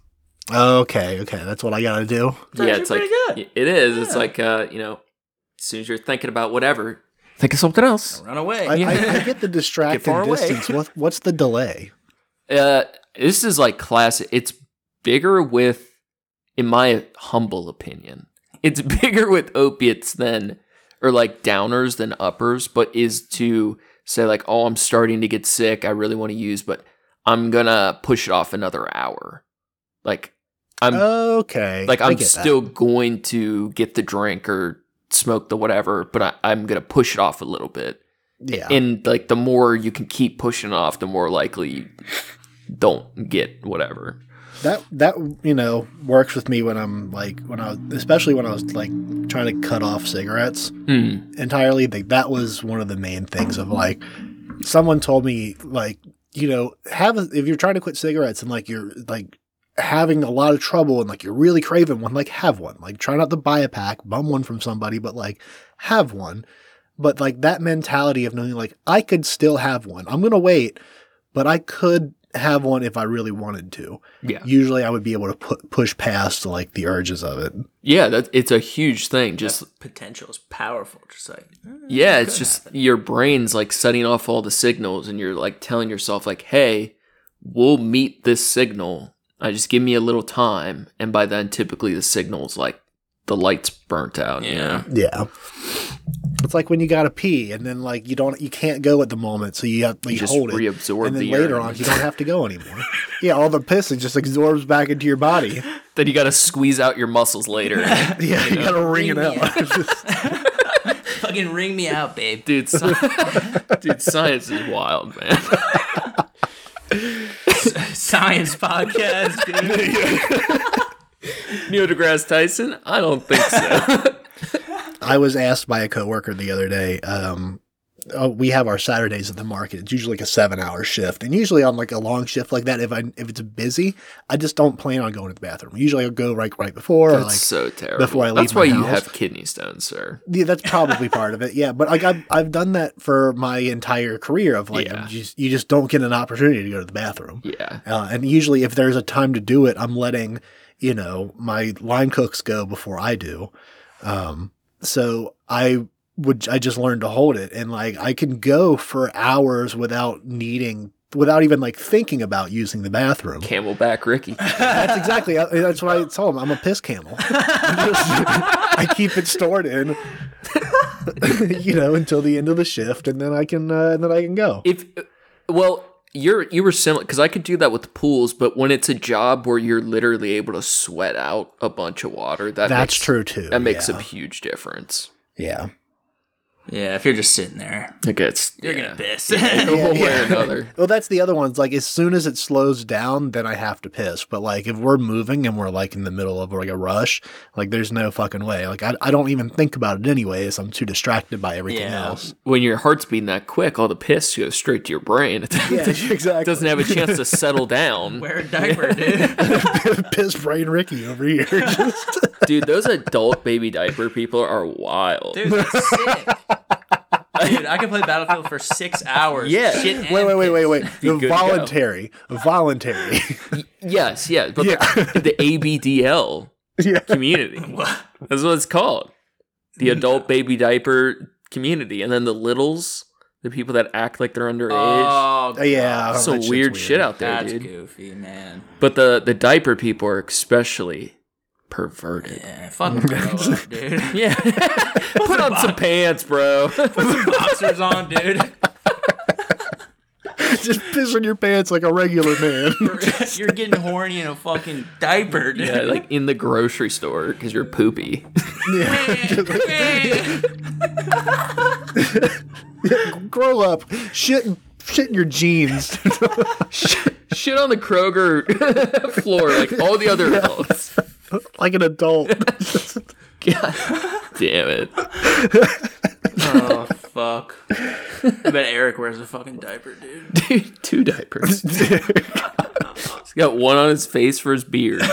Okay, okay, that's what I gotta do. It's yeah, it's like good. It is. Yeah. It's like uh, you know, as soon as you're thinking about whatever, think of something else. Run away. I, I, I get the distracted get distance. What, what's the delay? Uh, this is like classic. It's bigger with, in my humble opinion, it's bigger with opiates than, or like downers than uppers. But is to say like, oh, I'm starting to get sick. I really want to use, but I'm gonna push it off another hour. Like. I'm okay. Like I'm still that. going to get the drink or smoke the whatever, but I, I'm gonna push it off a little bit. Yeah. And like the more you can keep pushing off, the more likely you don't get whatever. That that you know works with me when I'm like when I especially when I was like trying to cut off cigarettes mm. entirely. Like that was one of the main things of like someone told me like you know have a, if you're trying to quit cigarettes and like you're like. having a lot of trouble and like you're really craving one, like have one, like try not to buy a pack, bum one from somebody, but like have one. But like that mentality of knowing like I could still have one, I'm going to wait, but I could have one if I really wanted to. Yeah. Usually I would be able to pu- push past like the urges of it. Yeah. That's, it's a huge thing. Just that potential is powerful. Just like, mm, yeah, it's just happen. Your brain's like setting off all the signals and you're like telling yourself like, hey, we'll meet this signal. I just give me a little time, and by then, typically the signal's like the light's burnt out. Yeah, you know? Yeah. It's like when you gotta pee, and then like you don't, you can't go at the moment, so you have to you you hold reabsorb it, reabsorb, and then the later urine. On you don't have to go anymore. Yeah, all the piss it just absorbs back into your body. Then you gotta squeeze out your muscles later. And, yeah, you, you know, gotta wring it out. Fucking wring me out, babe, dude. Sci- dude, science is wild, man. Science podcast, dude. Neil deGrasse Tyson? I don't think so. I was asked by a coworker the other day, um, oh, we have our Saturdays at the market. It's usually like a seven-hour shift. And usually on like a long shift like that, if I if it's busy, I just don't plan on going to the bathroom. Usually I'll go like right before. That's or like so terrible. Before I leave That's why house. You have kidney stones, sir. Yeah, that's probably part of it. Yeah, but like I've, I've done that for my entire career of like yeah. just, you just don't get an opportunity to go to the bathroom. Yeah. Uh, and usually if there's a time to do it, I'm letting, you know, my line cooks go before I do. Um, so I – Would I just learned to hold it, and like I can go for hours without needing, without even like thinking about using the bathroom. Camelback Ricky. That's exactly. That's why I told him I'm a piss camel. I keep it stored in, you know, until the end of the shift, and then I can, uh, and then I can go. If well, you're you were similar because I could do that with the pools, but when it's a job where you're literally able to sweat out a bunch of water, that that's makes, true too. That makes yeah. a huge difference. Yeah. Yeah, if you're just sitting there, it gets you're yeah. gonna piss yeah, one way yeah. or another. Well, that's the other one's like as soon as it slows down, then I have to piss. But like if we're moving and we're like in the middle of like a rush, like there's no fucking way. Like I, I don't even think about it anyways. I'm too distracted by everything yeah. else. When your heart's beating that quick, all the piss goes straight to your brain. Yeah, exactly. Doesn't have a chance to settle down. Wear a diaper, dude. Piss brain Ricky over here. Just. Dude, those adult baby diaper people are wild. Dude, that's sick. Dude, I can play Battlefield for six hours. Yeah. Shit wait, wait, wait, wait, wait. Voluntary. Voluntary. Yes, yes. But yeah. the, the A B D L yeah. community. What? That's what it's called. The adult baby diaper community. And then the littles, the people that act like they're underage. Oh, God. Yeah. That's some weird shit out there, That's dude. That's goofy, man. But the, the diaper people are especially perverted. Yeah, fucking grow up, dude. Yeah. Put on some pants, bro. Put some boxers on, dude. Just piss on your pants like a regular man. You're getting horny in a fucking diaper, dude. Yeah, like in the grocery store because you're poopy. Yeah. Yeah, grow up. Shit and Shit in your jeans. shit, shit on the Kroger floor like all the other adults. Like an adult. God damn it. Oh, fuck. I bet Eric wears a fucking diaper, dude. Dude, two diapers. He's got one on his face for his beard.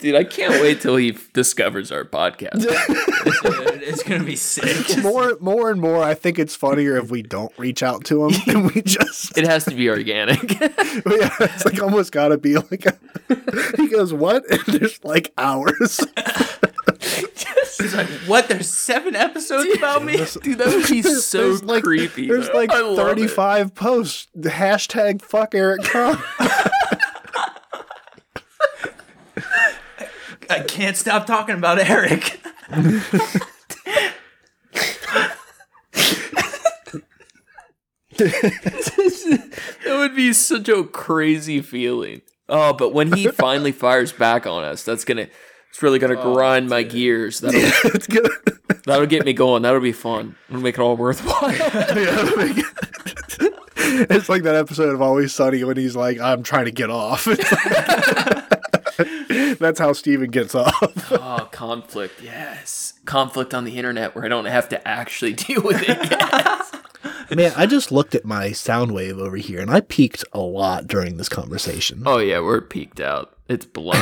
Dude, I can't wait till he discovers our podcast. It's going to be sick. More more and more, I think it's funnier if we don't reach out to him and we just... It has to be organic. Yeah, it's like almost got to be like... A, he goes, what? And there's like hours. He's like, what? There's seven episodes dude, about me? Dude, that would be so there's like, creepy. There's though. like thirty-five it. posts. Hashtag fuck Eric Trump. I can't stop talking about Eric. That would be such a crazy feeling. Oh, but when he finally fires back on us, that's gonna, it's really gonna oh, grind dude. my gears. That'll, yeah, it's gonna... that'll get me going. That'll be fun. It'll make it all worthwhile. Yeah, it's like that episode of Always Sunny when he's like, I'm trying to get off. It's like... That's how Steven gets off. Oh, conflict, yes. Conflict on the internet where I don't have to actually deal with it. Yes. Man, I just looked at my sound wave over here, and I peaked a lot during this conversation. Oh, yeah, we're peaked out. It's blown.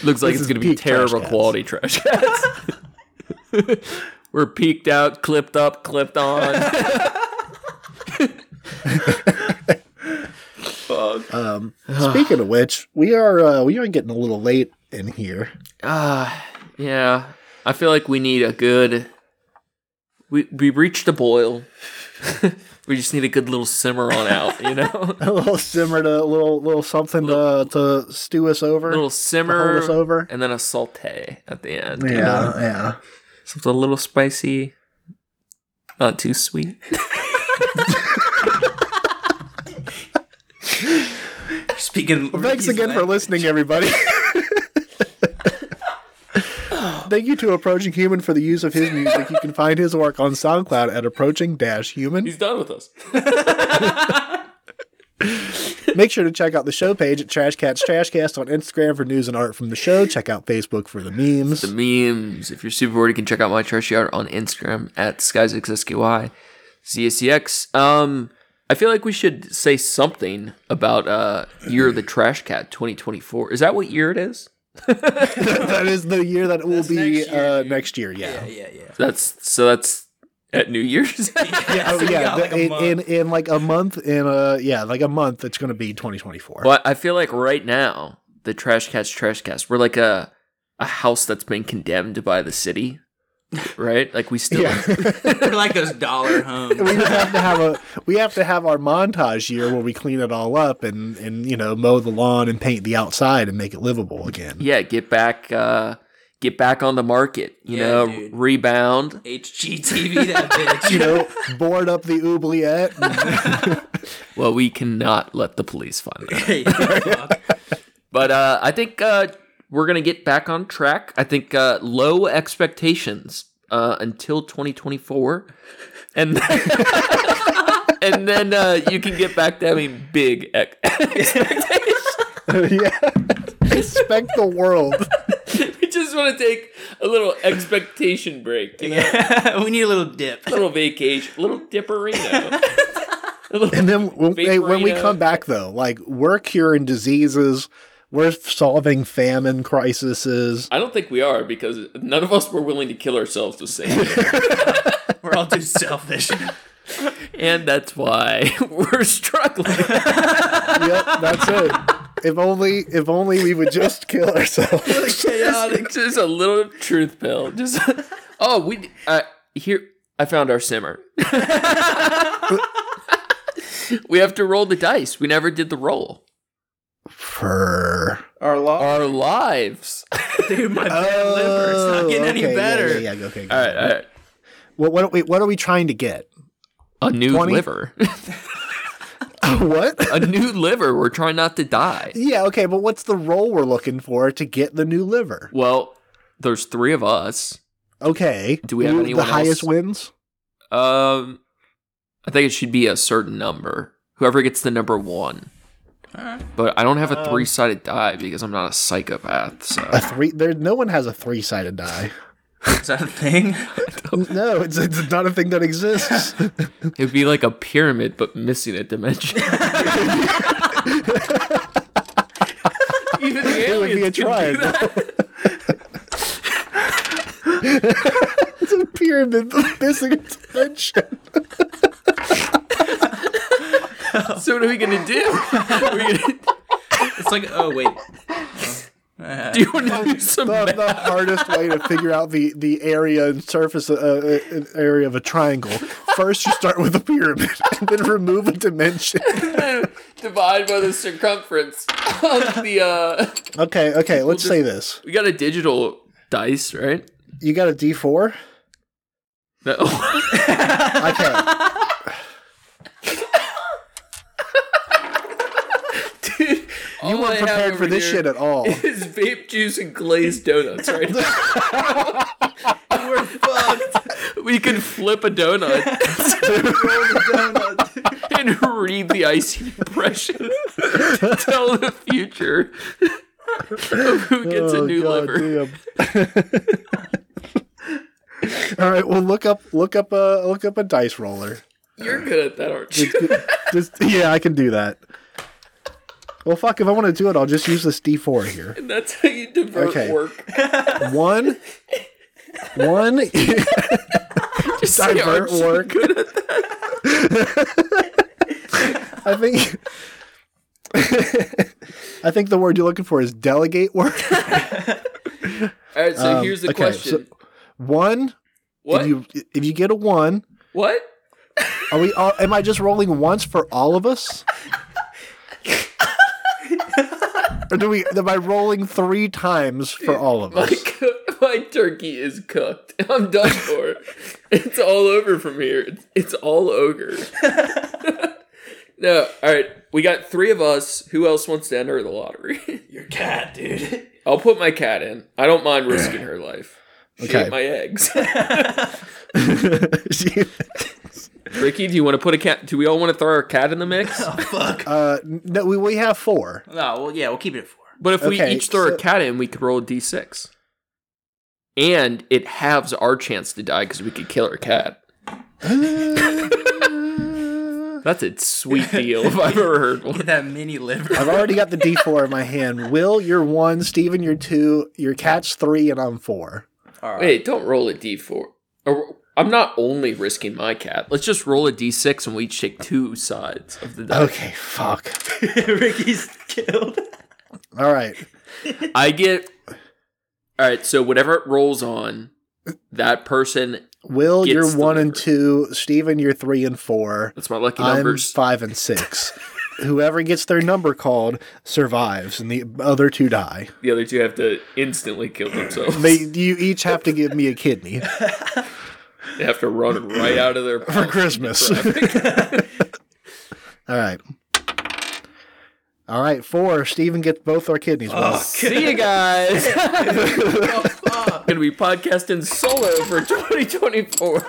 Looks like this it's going to be terrible trash quality trash cats. We're peaked out, clipped up, clipped on. Um, speaking of which, we are uh, we are getting a little late in here. Ah, uh, yeah. I feel like we need a good. We we reached a boil. We just need a good little simmer on out, you know. A little simmer to a little little something little, to to stew us over. A little simmer, us over, and then a sauté at the end. Yeah, you know? Yeah. Something a little spicy, not too sweet. Speaking well, thanks again language. for listening, everybody. Thank you to Approaching Human for the use of his music. You can find his work on SoundCloud at approaching dash human. He's done with us. Make sure to check out the show page at Trash Cats Trash Cast on Instagram for news and art from the show. Check out Facebook for the memes. The memes. If you're super bored, you can check out my trashy art on Instagram at sky six s k y z s c x. Um... I feel like we should say something about uh, Year of the Trash Cat twenty twenty-four. Is that what year it is? that, that is the year that it will that's be next year, uh, next year. Yeah, yeah, yeah. yeah. So that's so that's at New Year's. yeah, so yeah. The, like in, in in like a month, in a yeah, like a month, it's going to be twenty twenty-four. Well, I feel like right now the Trash Cats Trash Cast, we're like a a house that's been condemned by the city. Right, like we still yeah. we're like those dollar homes. We have to have a we have to have our montage year where we clean it all up and and you know mow the lawn and paint the outside and make it livable again. Yeah, get back uh, get back on the market. You yeah, know, dude. Rebound H G T V that bitch. You know, board up the oubliette. Well, we cannot let the police find that. But uh, I think. Uh, We're going to get back on track. I think uh, low expectations uh, until twenty twenty-four. And then, and then uh, you can get back to having big ex- expectations. Yeah. Expect the world. We just want to take a little expectation break. You know? Yeah, we need a little dip. A little vacation. A little dipperino. A little and then when, hey, when we come back, though, like we're curing diseases. We're solving famine crises. I don't think we are because none of us were willing to kill ourselves to save it. We're all too selfish. And that's why we're struggling. Yep, that's it. If only if only we would just kill ourselves. It's chaotic. Just a little truth pill. Just Oh, we I, here I found our simmer. We have to roll the dice. We never did the roll. For our lives. Our lives. Dude, my bad oh, liver. It's not getting okay, any better. Yeah, yeah, yeah, okay, all right, all right. Well, what, wait, what are we trying to get? A nude twenty liver. What? A new liver. We're trying not to die. Yeah, okay, but what's the role we're looking for to get the new liver? Well, there's three of us. Okay. Do we have Who, anyone the else? The highest wins? Um, I think it should be a certain number. Whoever gets the number one. All right. But I don't have a um, three-sided die because I'm not a psychopath. So. A three? There, no one has a three-sided die. Is that a thing? No, it's, it's not a thing that exists. It'd be like a pyramid, but missing a dimension. Even the aliens be a triangle. It's a pyramid, but missing a dimension. So what are we gonna do? Gonna... It's like, oh wait. Oh. Do you want to do some the, the hardest way to figure out the, the area and surface uh, uh, area of a triangle? First, you start with a pyramid, and then remove a dimension. Divide by the circumference of the. Uh, okay, okay. Let's we'll just, say this. We got a digital dice, right? You got a D four? No. Okay. Dude. You all weren't prepared for this shit at all. It's vape juice and glazed donuts right now. We're fucked. We could flip a donut. Roll the donut. And read the icy impression to tell the future of who gets oh, a new God liver. All right, well look up look up a look up a dice roller. You're good at that, aren't you? Just, just, yeah, I can do that. Well, fuck, if I want to do it, I'll just use this D four here. And that's how you divert okay. work. One. One. Just divert work. Good at that. I think... I think the word you're looking for is delegate work. All right, so um, here's the okay, question. So one. What? If you, if you get a one... What? Are we? All, am I just rolling once for all of us? Or do we? Am I rolling three times for all of us? My, my turkey is cooked. I'm done for. It's all over from here. It's, it's all ogre. No, all right. We got three of us. Who else wants to enter the lottery? Your cat, dude. I'll put my cat in. I don't mind risking her life. She okay. ate my eggs. Ricky, do you want to put a cat? Do we all want to throw our cat in the mix? Oh, fuck. Uh, no, we, we have four. No, well, yeah, we'll keep it at four. But if okay, we each throw so- a cat in, we could roll a d six. And it halves our chance to die because we could kill our cat. That's a sweet deal if I've ever heard one. Get that mini liver. I've already got the d four in my hand. Will, you're one. Steven, you're two. Your cat's three, and I'm four. All right. Wait, don't roll a d four. Or, I'm not only risking my cat. Let's just roll a d six and we each take two sides of the die. Okay, fuck. Ricky's killed. All right. I get... All right, so whatever it rolls on, that person Will, gets you're one liver. And two. Steven, you're three and four. That's my lucky numbers. I'm five and six. Whoever gets their number called survives, and the other two die. The other two have to instantly kill themselves. They, you each have to give me a kidney. They have to run right out of their... For Christmas. All right. All right, four. Steven gets both our kidneys. Oh, see you guys. Going to be podcasting solo for twenty twenty-four.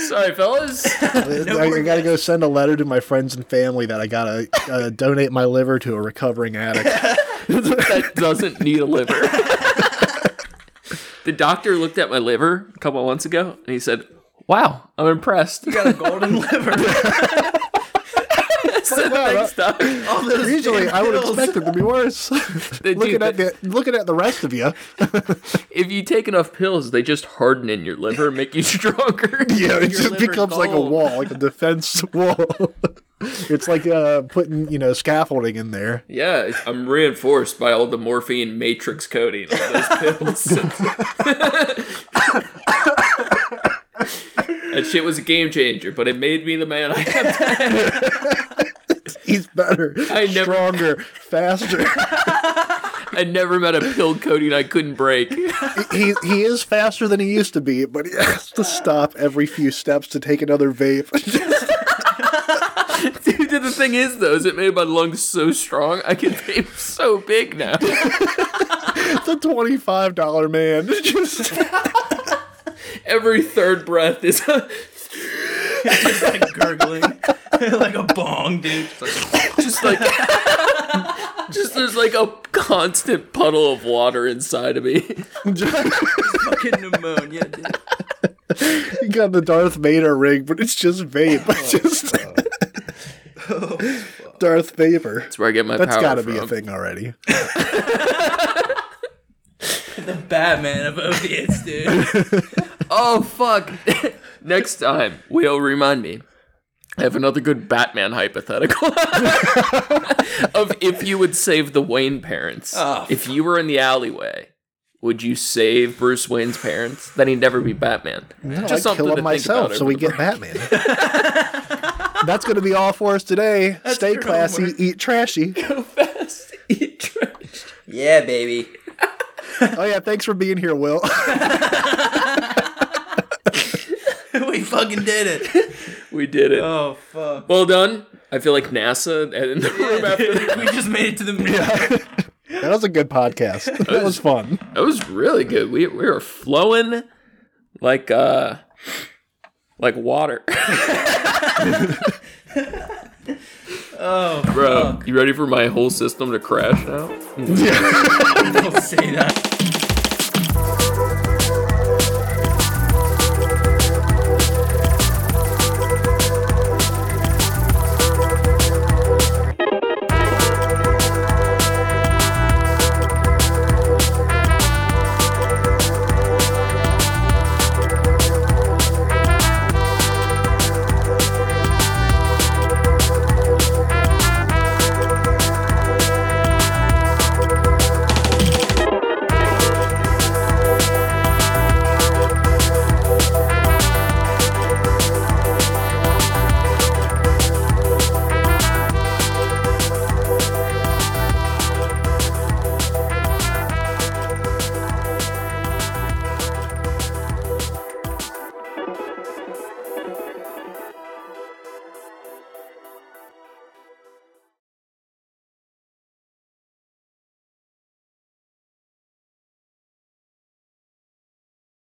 Sorry, fellas. No I, I got to go send a letter to my friends and family that I got to uh, donate my liver to a recovering addict. That doesn't need a liver. The doctor looked at my liver a couple of months ago, and he said, "Wow, I'm impressed. You got a golden liver." So well, uh, usually, I would expect it to be worse. They looking, do, at the, looking at the rest of you. If you take enough pills, they just harden in your liver, make you stronger. Yeah, it just becomes gold. Like a wall, like a defense wall. It's like uh, putting, you know, scaffolding in there. Yeah, I'm reinforced by all the morphine matrix coating on those pills. That shit was a game changer, but it made me the man I am. He's better, I never, stronger, faster. I never met a pill coating I couldn't break. He he is faster than he used to be, but he has to stop every few steps to take another vape. Dude, the thing is, though, is it made my lungs so strong, I can vape so big now. It's a twenty-five dollars man. Just every third breath is a... just like gurgling. Like a bong, dude. Just like... just there's like a constant puddle of water inside of me. Just fucking pneumonia, dude. You got the Darth Vader ring, but it's just vape. Oh, just oh, Darth Vader. That's where I get my That's power gotta from. That's got to be a thing already. The Batman of opiates, dude. Oh, fuck. Next time, Will, remind me. I have another good Batman hypothetical of if you would save the Wayne parents. Oh, if you were in the alleyway, would you save Bruce Wayne's parents? Then he'd never be Batman. No, Just I'd something kill him myself so we get break. Batman. That's going to be all for us today. That's Stay classy, homework. Eat trashy. Go fast, eat trash. Yeah, baby. Oh, yeah, thanks for being here, Will. We fucking did it. We did it. Oh, fuck. Well done. I feel like NASA in the room after. We just made it to the moon. Yeah. That was a good podcast. That, that was, was fun. That was really good. We we were flowing like uh like water. Oh, bro, fuck. You ready for my whole system to crash now? Don't say that.